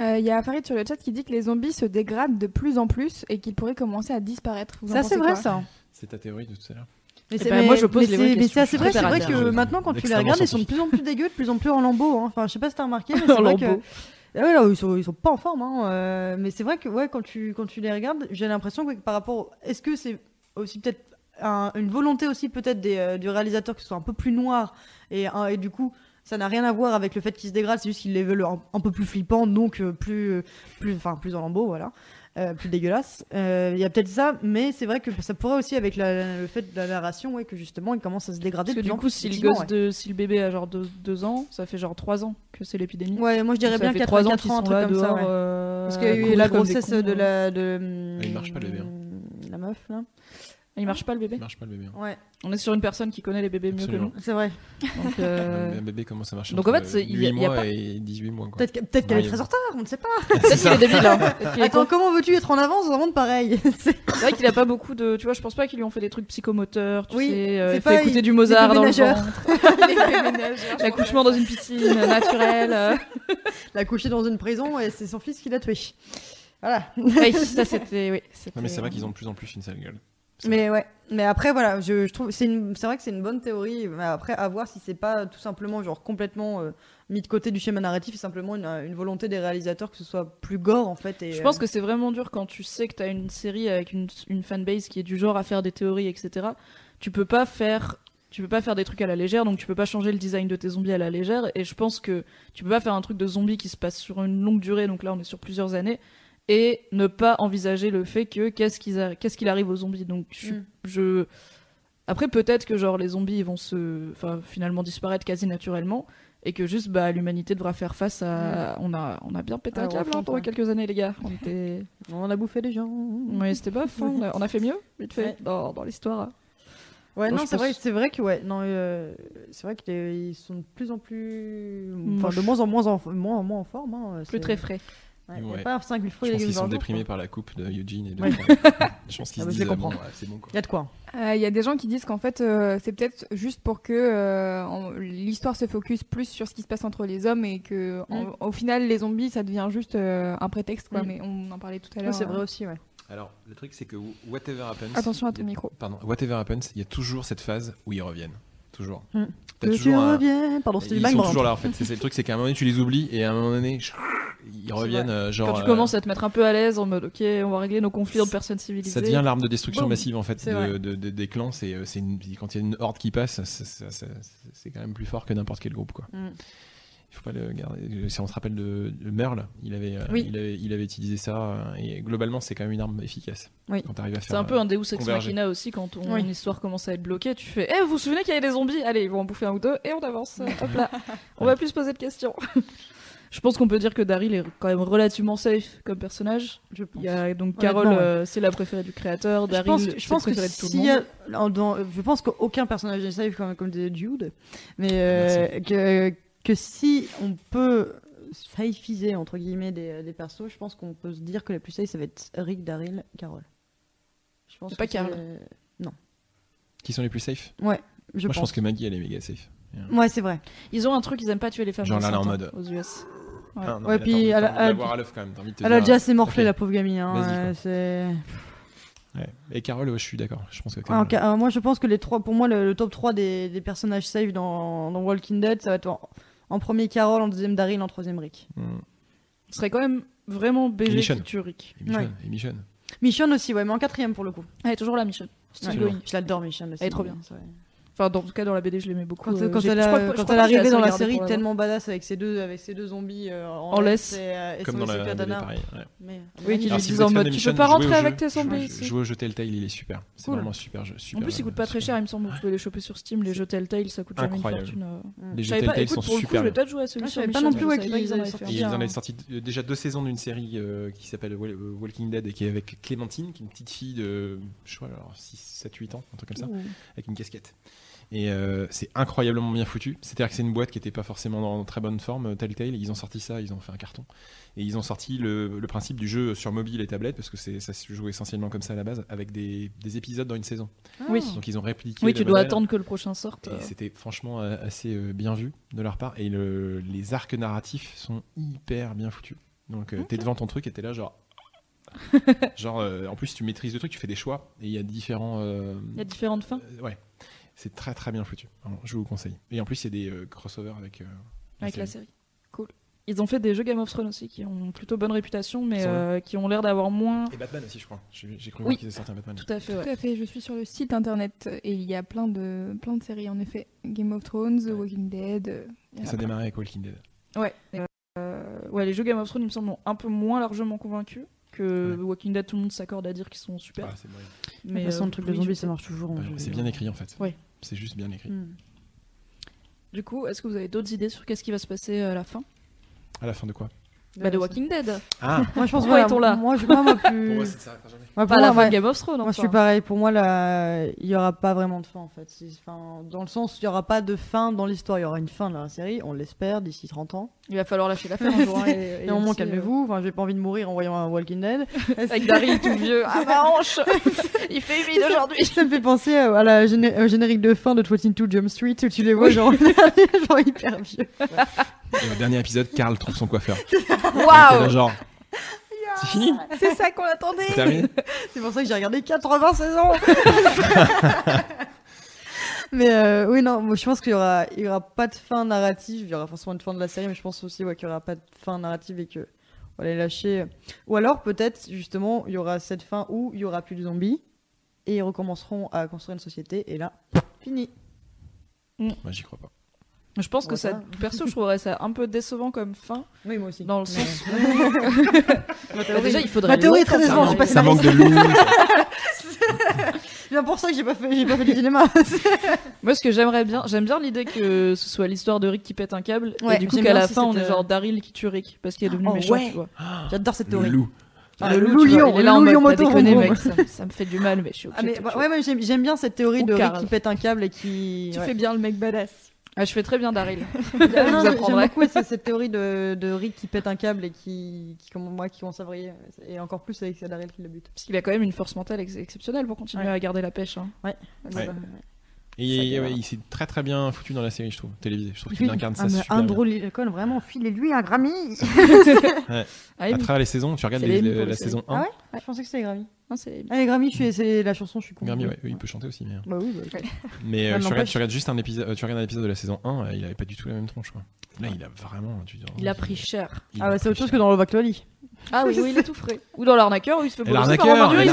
Il y a Farid sur le chat qui dit que les zombies se dégradent de plus en plus et qu'ils pourraient commencer à disparaître. Vous ça, c'est vrai, ça. C'est ta théorie de tout à l'heure. Mais moi, je pose les vraies questions. C'est vrai que maintenant, quand tu les regardes, ils sont de plus en plus dégueux, de plus en plus en lambeaux. Enfin, je sais pas si t'as remarqué, mais c'est vrai que... Ah ouais, là, ils sont pas en forme, mais c'est vrai que ouais, quand tu les regardes, j'ai l'impression que par rapport... Est-ce que c'est aussi peut-être... Une volonté aussi peut-être du réalisateur que ce soit un peu plus noir et du coup ça n'a rien à voir avec le fait qu'il se dégrade, c'est juste qu'il les veut un peu plus flippants, donc plus en lambeaux, voilà, plus dégueulasse. Il y a peut-être ça, mais c'est vrai que ça pourrait aussi avec le fait de la narration, ouais, que justement il commence à se dégrader. Parce que du coup, si le bébé a genre 2 ans, ça fait genre 3 ans que c'est l'épidémie. Ouais, moi je dirais bien 4 ans, un truc comme ça. Ouais. Parce qu'il y a eu la grossesse de la... Il marche pas le bébé. La meuf, là. Il marche pas le bébé. Hein. Ouais. On est sur une personne qui connaît les bébés mieux que nous. C'est vrai. Donc, un bébé, comment ça marche? Donc en fait, il y a pas... et 18 mois. Peut-être qu'elle est très en retard, on ne sait pas. Peut-être qu'il est débile. Attends, comment veux-tu être en avance dans un monde pareil? C'est vrai qu'il a pas beaucoup de. Tu vois, je pense pas qu'ils lui ont fait des trucs psychomoteurs. Tu sais, fait écouter du Mozart dans le ventre. L'accouchement dans une piscine naturelle. La coucher dans une prison et c'est son fils qui l'a tué. Voilà. Ça c'était. Oui. Non mais c'est vrai qu'ils ont de plus en plus une sale gueule. Mais ouais, mais après voilà, je trouve c'est vrai que c'est une bonne théorie, mais après à voir si c'est pas tout simplement genre complètement mis de côté du schéma narratif, et simplement une volonté des réalisateurs que ce soit plus gore en fait. Et, je pense que c'est vraiment dur quand tu sais que t'as une série avec une fanbase qui est du genre à faire des théories, etc. Tu peux pas faire des trucs à la légère, donc tu peux pas changer le design de tes zombies à la légère, et je pense que tu peux pas faire un truc de zombie qui se passe sur une longue durée, donc là on est sur plusieurs années. Et ne pas envisager le fait que qu'est-ce qu'il arrive aux zombies. Donc après peut-être que genre les zombies vont finalement disparaître quasi naturellement et que juste bah l'humanité devra faire face à on a bien pété un câble pendant quelques années les gars. On a bouffé des gens. Oui, c'était pas fou. On a fait mieux vite fait dans l'histoire. Ouais, donc non, c'est vrai qu'ils sont de plus en plus de moins en moins en forme plus très frais. Ouais, ouais. Pas 5 000 fruits, je pense qu'ils sont déprimés par la coupe de Eugene et de... Ouais. Je pense qu'ils se disent bon, ouais, c'est bon quoi. Il y a de quoi. Il y a des gens qui disent qu'en fait c'est peut-être juste pour que l'histoire se focus plus sur ce qui se passe entre les hommes et que au final les zombies ça devient juste un prétexte quoi. Mais on en parlait tout à l'heure. Ouais, c'est vrai aussi, ouais. Alors le truc c'est que whatever happens. Attention à ton micro. Pardon. Whatever happens, il y a toujours cette phase où ils reviennent. Toujours. Ils sont toujours là en fait. C'est le truc, c'est qu'à un moment donné tu les oublies et à un moment donné ils reviennent genre. Quand tu commences à te mettre un peu à l'aise en mode ok on va régler nos conflits de personnes civilisées. Ça devient l'arme de destruction massive en fait des clans. C'est quand il y a une horde qui passe, c'est quand même plus fort que n'importe quel groupe quoi. Il faut pas le garder. Si on se rappelle de Merle, il avait utilisé ça et globalement c'est quand même une arme efficace. Oui. Quand t'arrives à faire. C'est un peu un Deus ex machina aussi quand une histoire commence à être bloquée, tu fais vous vous souvenez qu'il y avait des zombies, allez ils vont en bouffer un ou deux et on avance. Hop là, on va plus se poser de questions. Je pense qu'on peut dire que Daryl est quand même relativement safe comme personnage. Je pense. Il y a donc Carole, c'est la préférée du créateur. Daryl, c'est la préférée de tout le monde. Je pense qu'aucun personnage n'est safe comme Jude, mais que si on peut safeiser entre guillemets des persos, je pense qu'on peut se dire que la plus safe ça va être Rick, Daryl, Carole. Je pense pas Carole. Non. Qui sont les plus safe? Ouais, Moi, je pense que Maggie elle est méga safe. Ouais, c'est vrai. Ils ont un truc, ils aiment pas tuer les femmes en mode aux US. Ouais, ah, non, ouais puis elle a déjà assez morflé la pauvre gamine. Et Carole, je suis d'accord. Je pense que moi, je pense que pour moi, le top 3 des personnages safe dans Walking Dead, ça va être En premier Carole, en deuxième Daryl, en troisième Rick. Ce serait quand même vraiment BG qui tue Rick. Et Michonne. Ouais. Michonne aussi, ouais, mais en quatrième pour le coup. Elle est toujours là, Michonne. Ouais, je l'adore, Michonne. Elle est trop bien. Ouais. Enfin, en tout cas, dans la BD, je l'aimais beaucoup. Quand elle est arrivée dans la série, tellement badass avec ses deux zombies en laisse et son katana. Oui, qui lui disent en mode, tu peux pas rentrer avec tes zombies. Jouer au jeu Telltale, il est super. C'est vraiment super. En plus, il coûte pas très cher, il me semble. Vous pouvez les choper sur Steam. Les jeux Telltale, ça coûte jamais une fortune. Les jeux Telltale sont super. Je vais peut-être jouer à celui-ci. Pas non plus. Ils en avaient sorti déjà 2 saisons d'une série qui s'appelle Walking Dead et qui est avec Clémentine, qui est une petite fille de, je crois, 6, 7, 8 ans, un truc comme ça, avec une casquette. Et c'est incroyablement bien foutu. C'est-à-dire que c'est une boîte qui n'était pas forcément en très bonne forme, Telltale. Ils ont sorti ça, ils ont fait un carton. Et ils ont sorti le principe du jeu sur mobile et tablette, parce que ça se joue essentiellement comme ça à la base, avec des épisodes dans une saison. Ah. Oui. Donc ils ont répliqué. Oui, tu dois attendre que le prochain sorte. Et c'était franchement assez bien vu de leur part. Et les arcs narratifs sont hyper bien foutus. Donc t'es devant ton truc et t'es là genre... en plus tu maîtrises le truc, tu fais des choix. Et il y a différents... Il y a différentes fins. Ouais. C'est très très bien foutu. Alors, je vous conseille. Et en plus, il y a des crossovers avec la série. Cool. Ils ont fait des jeux Game of Thrones aussi qui ont plutôt bonne réputation, mais qui ont l'air d'avoir moins. Et Batman aussi, je crois. J'ai cru voir qu'ils avaient sorti un Batman. Tout à fait. Je suis sur le site internet et il y a plein de séries en effet. Game of Thrones, The Walking Dead. Ça démarrait avec Walking Dead. Ouais. Les jeux Game of Thrones, il me semble, ont un peu moins largement convaincu. Que Walking Dead, tout le monde s'accorde à dire qu'ils sont super. Ah, mais de toute façon, le truc de zombie, ça marche toujours. C'est bien écrit en fait. Ouais. C'est juste bien écrit. Du coup, est-ce que vous avez d'autres idées sur qu'est-ce qui va se passer à la fin? À la fin de quoi? De Walking Dead. Ah. Moi, je pense pourquoi est-on là? Moi, je crois plus. Pour moi, ça s'arrête jamais. Moi, pas la fin de Game of Thrones. Moi, je suis pareil. Pour moi, là, il y aura pas vraiment de fin en fait. Enfin, dans le sens, il y aura pas de fin dans l'histoire. Il y aura une fin de la série, on l'espère, d'ici 30 ans. Il va falloir lâcher l'affaire un jour. Et au moins, calmez-vous. Enfin, j'ai pas envie de mourir en voyant un Walking Dead. Avec Daryl tout vieux. Ah ma hanche. Il fait humide aujourd'hui. Ça me fait penser à la générique de fin de 22 Jump Street où tu les vois genre hyper vieux. Et au dernier épisode, Carl trouve son coiffeur. Waouh! Genre. C'est fini? C'est ça qu'on attendait! C'est terminé? C'est pour ça que j'ai regardé 80 saisons! Mais oui, non, moi, je pense qu'il y aura pas de fin narrative. Il y aura forcément une fin de la série, mais je pense aussi qu'il y aura pas de fin narrative et que on va les lâcher. Ou alors, peut-être, justement, il y aura cette fin où il y aura plus de zombies et ils recommenceront à construire une société et là, fini! Moi, j'y crois pas. Je pense que ça, perso, je trouverais ça un peu décevant comme fin. Oui, moi aussi. Dans le sens où... Déjà, il faudrait... Ma théorie est très décevante, je suis pas ça manque de loup. C'est bien pour ça que j'ai pas fait du cinéma. Moi, ce que j'aime bien l'idée que ce soit l'histoire de Rick qui pète un câble, et du coup qu'à la fin, on est genre Daryl qui tue Rick, parce qu'il est devenu méchant, tu vois. J'adore cette théorie. Le loup lion, il est là en mode, t'as déconné, mec, ça me fait du mal, mais je suis ok. Ouais, mais j'aime bien cette théorie de Rick qui pète un câble et qui... Tu fais bien le mec badass. Ah, je fais très bien Daryl. J'aime beaucoup cette théorie de Rick qui pète un câble et qui comme moi, qui commence à vriller. Et encore plus avec Daryl qui le bute. Parce qu'il a quand même une force mentale exceptionnelle pour continuer à garder la pêche. Hein. Ouais. Et il s'est très très bien foutu dans la série, je trouve, télévisée. Je trouve qu'il incarne ça super bien. Andrew Lincoln, vraiment, filez-lui un Grammy. À travers les saisons, tu regardes la saison 1. Ah ouais, je pensais que c'était les Grammy. Les Grammy, c'est la chanson, je suis con. Grammy, il peut chanter aussi. Mais, mais tu regardes un épisode de la saison 1, il avait pas du tout la même tronche. Quoi. Là, il a vraiment... Il a pris cher. C'est autre chose que dans le Bacloli. Ah oui, il est tout frais. Ou dans l'arnaqueur, où il se fait bosser par Romain Duris.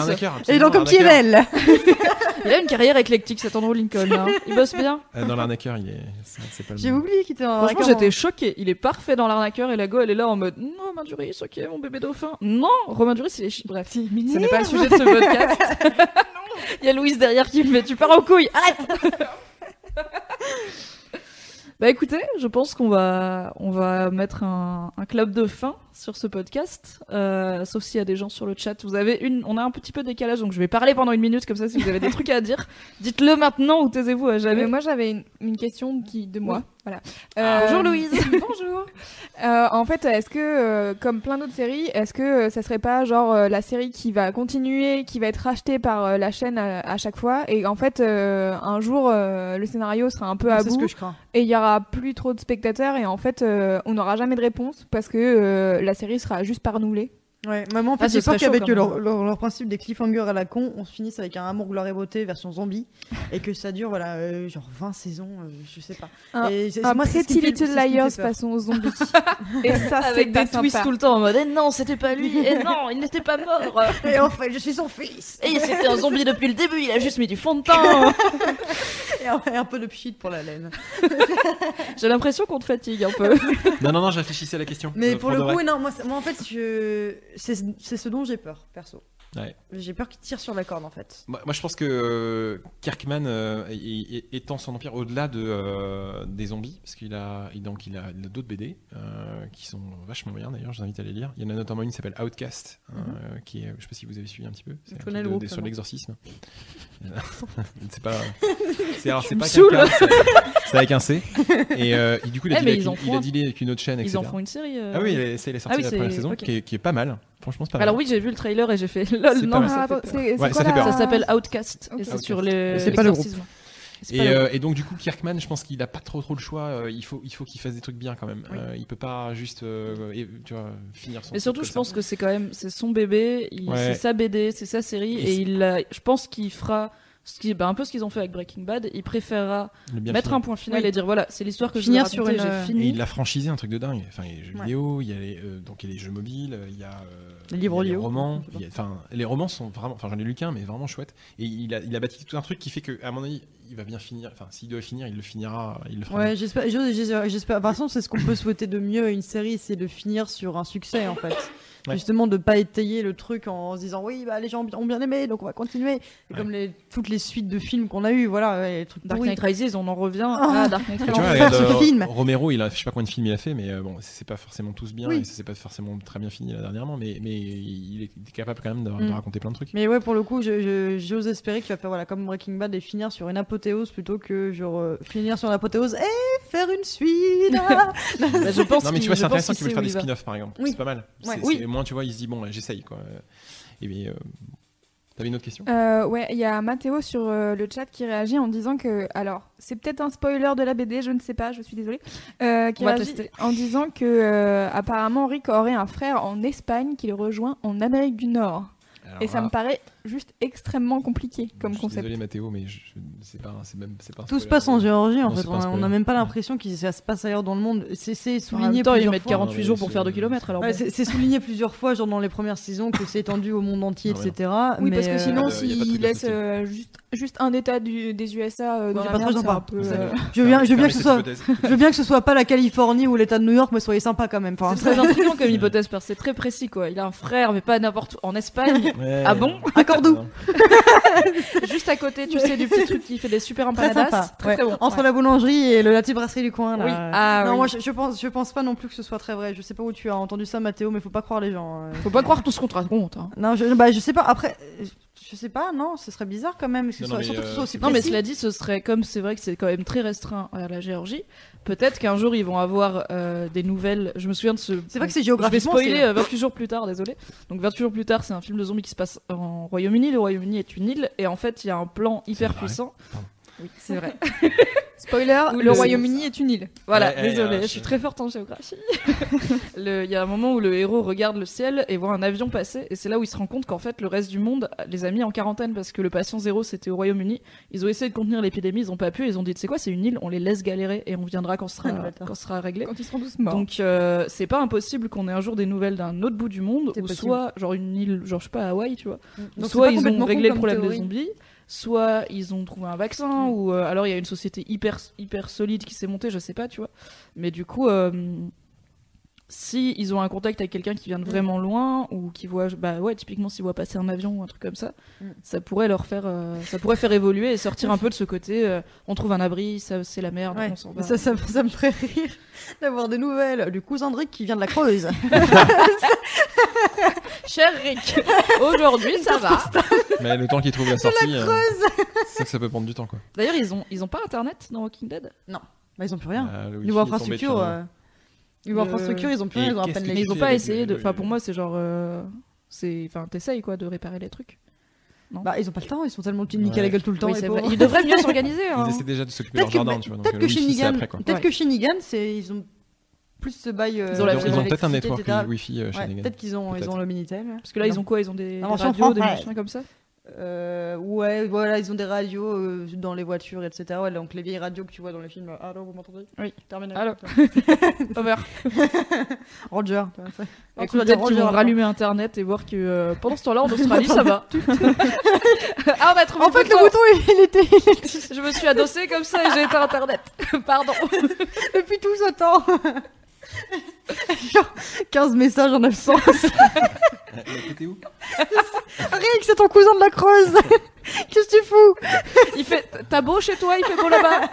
Et dans Comme qui est belle. Il a une carrière éclectique, cet Andrew Lincoln. Hein. Il bosse bien. Dans l'arnaqueur, il est... C'est pas le... J'ai oublié qu'il était dans l'arnaqueur. Franchement, j'étais choquée. Il est parfait dans l'arnaqueur et la go, elle est là en mode non, Romain Duris, ok, mon bébé dauphin. Non, Romain Duris, il est chiant. Bref, ce n'est pas le sujet de ce podcast. Il y a Louise derrière qui me met tu pars en couille. Arrête. Bah écoutez, je pense qu'on va mettre un clap de fin sur ce podcast, sauf s'il y a des gens sur le chat. On a un petit peu de décalage, donc je vais parler pendant 1 minute, comme ça si vous avez des trucs à dire, dites-le maintenant ou taisez-vous à jamais. Mais moi j'avais une question de moi. Oui. Voilà. Bonjour Louise. Bonjour. En fait, est-ce que, comme plein d'autres séries, est-ce que ça serait pas genre la série qui va continuer, qui va être rachetée par la chaîne à chaque fois, et en fait, un jour, le scénario sera un peu à bout, et il y aura plus trop de spectateurs, et en fait, on n'aura jamais de réponse parce que la série sera juste renouvelée. Ouais, maman, en fait, je crois qu'avec leur principe des cliffhangers à la con, on se finisse avec un Amour, Gloire et Beauté version zombie et que ça dure, voilà, genre 20 saisons, je sais pas. Un Pretty Little Liars façon zombie. Et ça, c'est des twists tout le temps en mode, eh non, c'était pas lui, eh non, il n'était pas mort. Et en fait, je suis son fils. Et c'était un zombie depuis le début, il a juste mis du fond de teint. Et un peu de pchit pour la laine. J'ai l'impression qu'on te fatigue un peu. Non, non, non, je réfléchissais à la question. Mais pour le coup, non, moi, en fait, c'est ce dont j'ai peur, perso. Ouais. J'ai peur qu'il tire sur la corde, en fait. Moi, je pense que Kirkman étend son empire au-delà de, des zombies, parce qu'il a, il a d'autres BD qui sont vachement bien, d'ailleurs, je vous invite à les lire. Il y en a notamment une qui s'appelle Outcast, qui est, je ne sais pas si vous avez suivi un petit peu, c'est sur l'exorcisme. C'est pas... C'est avec un C. Et du coup, il a dealé avec une autre chaîne, etc. Ils en font une série. Ah oui, il est sorti la première saison, qui est pas mal. Franchement, c'est pas mal. Alors oui, j'ai vu le trailer et j'ai fait lol, non, ça s'appelle Outcast. Et c'est sur l'exorcisme. Et donc du coup, Kirkman, je pense qu'il a pas trop le choix. Il faut qu'il fasse des trucs bien quand même. Oui. Il peut pas juste tu vois, finir son. Mais surtout, je pense que c'est quand même son bébé, c'est sa BD, c'est sa série, et je pense qu'il fera. Un peu ce qu'ils ont fait avec Breaking Bad, il préférera mettre un point final et dire voilà, c'est l'histoire que je veux raconter, j'ai fini. Et il l'a franchisé, un truc de dingue. Enfin, il y a les jeux vidéo, il y a les jeux mobiles, il y a les livres, les romans. Les romans sont vraiment, j'en ai lu qu'un, mais vraiment chouette. Et il a bâti tout un truc qui fait que, à mon avis, il va bien finir. Enfin, s'il doit finir, il le finira. Ouais, j'espère. Par contre, c'est ce qu'on peut souhaiter de mieux à une série, c'est de finir sur un succès, en fait. Ouais. Justement, de pas étayer le truc en se disant oui, bah, les gens ont bien aimé, donc on va continuer. Et comme toutes les suites de films qu'on a eu, voilà, les trucs Dark Knight Rises, on en revient à Dark Knight Rises. Romero, je sais pas combien de films il a fait, mais bon, c'est pas forcément tous bien, et c'est pas forcément très bien fini là dernièrement, mais il est capable quand même de raconter plein de trucs. Mais ouais, pour le coup, j'ose espérer qu'il va faire comme Breaking Bad et finir sur une apothéose plutôt que finir sur une apothéose et faire une suite. Non, mais tu vois, c'est intéressant qu'il veut faire des spin-offs par exemple, c'est pas mal. Moins tu vois, il se dit bon, j'essaye quoi. Et bien, t'avais une autre question ? Ouais, il y a Mathéo sur le chat qui réagit en disant que, alors c'est peut-être un spoiler de la BD, je ne sais pas, je suis désolée, qui réagit en disant que apparemment Rick aurait un frère en Espagne qui le rejoint en Amérique du Nord. Alors, et ça me paraît juste extrêmement compliqué comme concept. Désolé Mathéo, mais c'est pas tout se passe en Géorgie en fait. On n'a même pas l'impression que ça se passe ailleurs dans le monde. C'est souligné plusieurs fois. Ils mettent 48 jours pour faire 2 km. Alors bon. C'est souligné plusieurs fois, genre dans les premières saisons, que c'est étendu au monde entier, etc. Oui, mais parce que sinon, s'ils laissent juste un état des USA dans la merde, c'est un peu. Je veux bien que ce soit pas la Californie ou l'état de New York, mais soyez sympa quand même. C'est très intriguant comme hypothèse, c'est très précis quoi. Il a un frère, mais pas n'importe où, en Espagne. Ah bon? Cordoue. Juste à côté, tu sais, du petit truc qui fait des super empanadas. Très bon. Entre la boulangerie et la petite brasserie du coin. Là. Oui. Non, moi je pense pas non plus que ce soit très vrai. Je sais pas où tu as entendu ça, Mathéo, mais faut pas croire les gens. Faut pas croire tout ce qu'on te raconte. Hein. Non, je sais pas. Après, je sais pas. Non, ce serait bizarre quand même. Mais cela dit, ce serait comme c'est vrai que c'est quand même très restreint à la Géorgie. Peut-être qu'un jour ils vont avoir des nouvelles. Je me souviens de ce. C'est vrai que c'est géographiquement. Je vais spoiler 28 jours plus tard, désolé. Donc 28 jours plus tard, c'est un film de zombies qui se passe en Royaume-Uni. Le Royaume-Uni est une île et en fait il y a un plan hyper puissant. Oui, c'est vrai. Spoiler, le Royaume-Uni est une île. Voilà, désolé, je suis très forte en géographie. Il y a un moment où le héros regarde le ciel et voit un avion passer, et c'est là où il se rend compte qu'en fait, le reste du monde les a mis en quarantaine parce que le patient zéro, c'était au Royaume-Uni. Ils ont essayé de contenir l'épidémie, ils n'ont pas pu, ils ont dit, tu sais quoi, c'est une île, on les laisse galérer et on viendra quand ce sera réglé. Quand ils seront tous morts. Donc, c'est pas impossible qu'on ait un jour des nouvelles d'un autre bout du monde, ou soit, genre une île, genre je sais pas, Hawaï, tu vois. Donc, soit ils ont réglé le problème des zombies. Soit ils ont trouvé un vaccin, ou alors il y a une société hyper solide qui s'est montée, je sais pas, tu vois. Mais du coup, si ils ont un contact avec quelqu'un qui vient de vraiment loin, ou qui voit, typiquement s'ils voient passer un avion ou un truc comme ça, ça pourrait leur faire, ça pourrait faire évoluer et sortir un peu de ce côté, on trouve un abri, ça c'est la merde, on s'en va. Ça me ferait rire d'avoir des nouvelles du cousin de Rick qui vient de la Creuse. Cher Rick, aujourd'hui ça va. Mais le temps qu'ils trouvent la sortie, c'est que ça peut prendre du temps quoi. D'ailleurs, ils ont pas internet dans Walking Dead ? Non, ils ont plus rien. Niveau infrastructure, ils ont plus rien, ils ont à peine les. Ils ont pas essayé de. Enfin, pour moi, c'est genre, t'essayes quoi de réparer les trucs. Ils ont pas le temps, ils sont tellement niqués à la gueule tout le temps. Ils devraient mieux s'organiser. Ils essaient déjà de s'occuper de leur jardin, tu vois. Peut-être que chez Negan, ils ont plus ce bail. Ils ont peut-être un network Wi-Fi chez Negan. Peut-être qu'ils ont le Minitel. Parce que là, ils ont quoi ? Ils ont des radios, des machins comme ça ? Ouais, voilà, ils ont des radios dans les voitures, etc. Ouais, donc les vieilles radios que tu vois dans les films. Allô, vous m'entendez ? Oui, terminé. Allô. Over. Roger. Et peut-être qu'ils vont rallumer Internet et voir que pendant ce temps-là, en Australie, ça va. Ah, on a trouvé. En fait, le bouton, il était. Je me suis adossée comme ça et j'ai éteint Internet. Pardon. Depuis tout ce temps. Genre 15 messages en absence. T'es où ? Rick, c'est ton cousin de la Creuse. Qu'est-ce que tu fous ? Il fait t'as beau chez toi, il fait beau là-bas.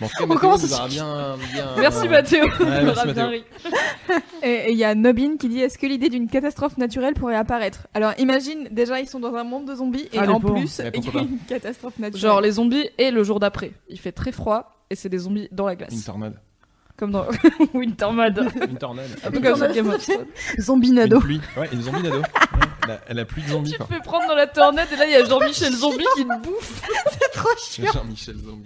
Bon, en fait, Mathéo, on commence bien. Merci Mathéo. Ouais, merci Mathéo. Et il y a Nobin qui dit est-ce que l'idée d'une catastrophe naturelle pourrait apparaître ? Alors imagine déjà ils sont dans un monde de zombies et en plus il y a une catastrophe naturelle. Genre les zombies et le jour d'après, il fait très froid et c'est des zombies dans la glace. Une tornade. Comme dans Wintermad. Zombinado. Une zombinado. Ouais, la pluie de zombies. Tu te fais prendre dans la tornade et là il y a Jean-Michel Zombie qui te bouffe. C'est trop chiant. Jean-Michel Zombie.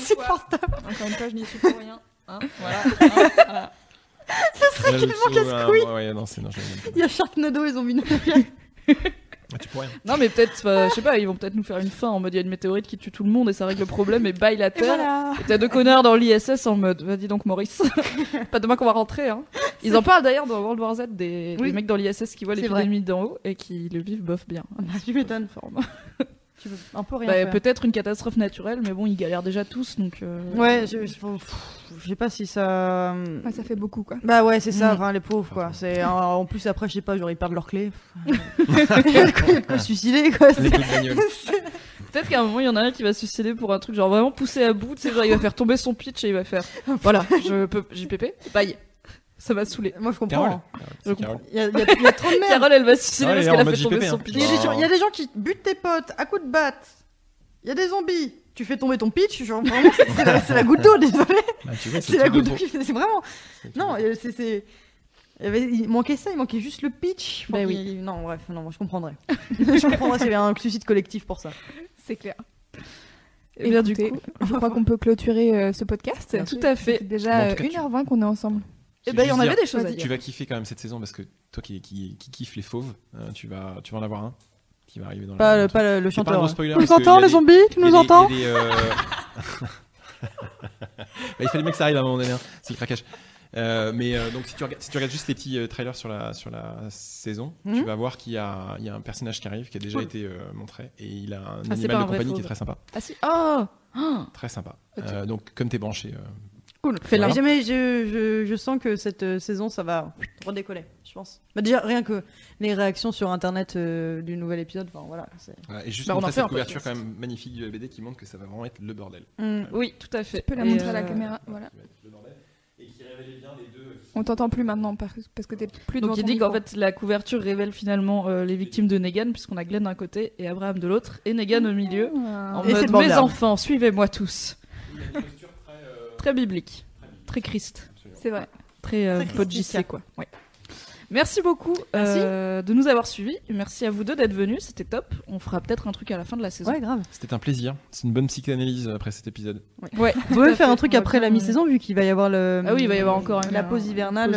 Insupportable. Encore une fois, je n'y suis pour rien. Hein, voilà. Voilà. Ce serait tellement casse-couille. Il y a Sharknado et Zombinado. Non mais peut-être, je sais pas, ils vont peut-être nous faire une fin en mode il y a une météorite qui tue tout le monde et ça règle le problème et bye la terre. Et voilà. Et t'as deux connards dans l'ISS en mode vas-y donc Maurice, pas demain qu'on va rentrer. Hein. Ils en parlent d'ailleurs dans World War Z des mecs dans l'ISS qui voient l'épidémie d'en haut et qui le vivent bof bien. Tu m'étonnes. Tu veux un peu rien faire. Peut-être une catastrophe naturelle, mais bon ils galèrent déjà tous donc. Ouais, je sais pas si ça. Ouais, ça fait beaucoup quoi. Bah ouais c'est ça, enfin les pauvres quoi. C'est en plus après je sais pas genre ils perdent leurs clés. Quoi suicider quoi. Peut-être qu'à un moment il y en a un qui va se suicider pour un truc genre vraiment poussé à bout, tu sais genre il va faire tomber son pitch et il va faire voilà j'ai pépé, bye. Ça m'a saoulé. Moi, je comprends. Carole. Il y a trop de merde. Carole, elle va se suicider parce qu'elle a fait tomber son pitch. Il y a des gens qui butent tes potes à coups de batte. Il y a des zombies. Tu fais tomber ton pitch. Genre, vraiment, c'est la goutte d'eau, désolé. Bah, c'est la goutte d'eau. C'est vraiment. Non, c'est. Il manquait ça, il manquait juste le pitch. Bah oui. Non, bref, non, je comprendrais. Je comprendrais, c'est un suicide collectif pour ça. C'est clair. Et bien, du coup, je crois qu'on peut clôturer ce podcast. Tout à fait. Déjà 1h20 qu'on est ensemble. Et bah, on avait des choses à dire. Tu vas kiffer quand même cette saison parce que toi qui kiffe les fauves, tu vas en avoir un qui va arriver dans le chanteur. Pas spoiler, tu nous entends les zombies ? Tu nous entends ? Il fallait bien que ça arrive à un moment donné, hein. C'est le craquage. Mais donc si tu regardes juste les petits trailers sur la saison, tu vas voir qu'il y a un personnage qui arrive qui a déjà été montré et il a un animal de compagnie qui est très sympa. Ah si, très sympa. Donc comme t'es branché. Cool. Voilà. Jamais je sens que cette saison ça va redécoller, je pense. Bah déjà rien que les réactions sur internet du nouvel épisode, enfin voilà. Et juste on a cette couverture quand même magnifique du BD qui montre que ça va vraiment être le bordel. Oui, tout à fait. Tu peux la montrer à la caméra, voilà. Le bordel. Et qui révélait bien les deux. On t'entend plus maintenant parce que t'es plus devant. Donc il dit qu'en fait la couverture révèle finalement les victimes de Negan puisqu'on a Glenn d'un côté et Abraham de l'autre et Negan au milieu. En mode mes enfants, suivez-moi tous. Très biblique, très Christ, c'est vrai, très podgissé quoi. Ouais. Merci beaucoup de nous avoir suivis. Merci à vous deux d'être venus, c'était top. On fera peut-être un truc à la fin de la saison. Ouais, grave. C'était un plaisir. C'est une bonne psychanalyse après cet épisode. Ouais. On peut faire un truc après la mi-saison vu qu'il va y avoir il va y avoir encore la pause hivernale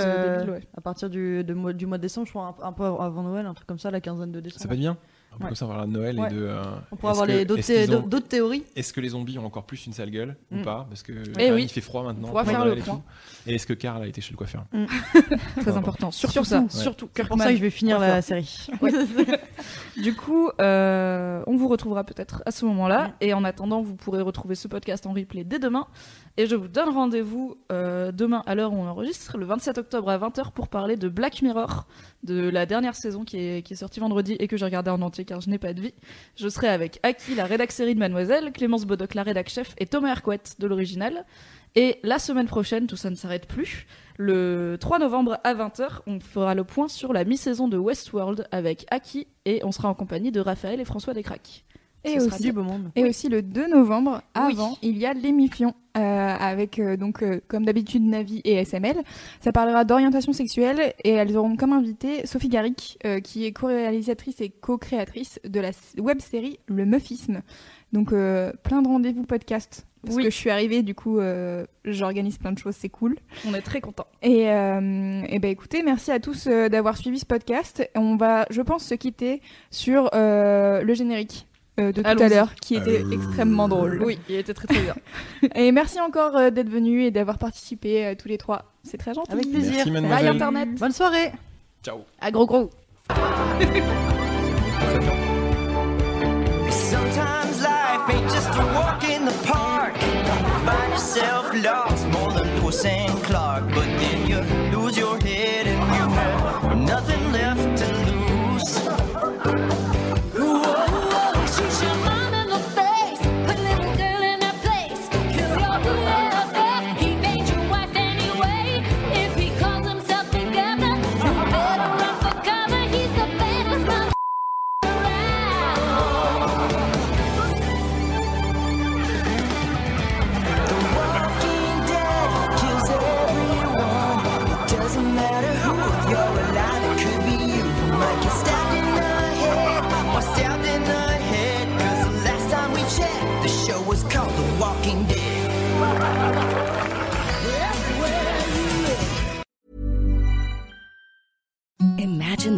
à partir du mois de décembre, je crois un peu avant Noël, un truc comme ça, la quinzaine de décembre. Ça va être bien. On peut savoir la Noël et de. On pourra avoir d'autres théories. Est-ce que les zombies ont encore plus une sale gueule ou pas ? Parce que il fait froid maintenant. On faire le point. Et est-ce que Carl a été chez le coiffeur ? Très important. Surtout ça. Surtout. C'est pour ça que je vais finir la série. Du coup, on vous retrouvera peut-être à ce moment-là. Et en attendant, vous pourrez retrouver ce podcast en replay dès demain. Et je vous donne rendez-vous demain à l'heure où on enregistre, le 27 octobre à 20h, pour parler de Black Mirror, de la dernière saison qui est sortie vendredi et que j'ai regardée en entier car je n'ai pas de vie. Je serai avec Aki, la rédac série de Mademoiselle, Clémence Bodoc, la rédac chef, et Thomas Hercouet de l'original. Et la semaine prochaine, tout ça ne s'arrête plus. Le 3 novembre à 20h, on fera le point sur la mi-saison de Westworld avec Aki et on sera en compagnie de Raphaël et François Descraques. Et aussi le 2 novembre, avant, il y a l'émission avec, donc comme d'habitude, Navi et SML. Ça parlera d'orientation sexuelle et elles auront comme invitée Sophie Garrick, qui est co-réalisatrice et co-créatrice de la web-série Le Meufisme. Donc plein de rendez-vous podcasts Parce que je suis arrivée, du coup, j'organise plein de choses, c'est cool. On est très contents. Et ben écoutez, merci à tous d'avoir suivi ce podcast. On va, je pense, se quitter sur le générique de tout à l'heure, qui était extrêmement drôle. Oui, il était très très bien. Et merci encore d'être venus et d'avoir participé tous les trois. C'est très gentil. Avec plaisir. Bye Internet. Bonne soirée. Ciao. À gros gros. Sometimes life ain't just a walk in the park. Find yourself lost more than Lewis and Clark. But then you lose your head and you have nothing left to lose. Whoa, whoa, shoot your mom in the face. Put a little girl in her place. Kill your whoever. He made your wife anyway. If he calls himself the governor, you better run for cover. He's the baddest mother. The show was called The Walking Dead. Imagine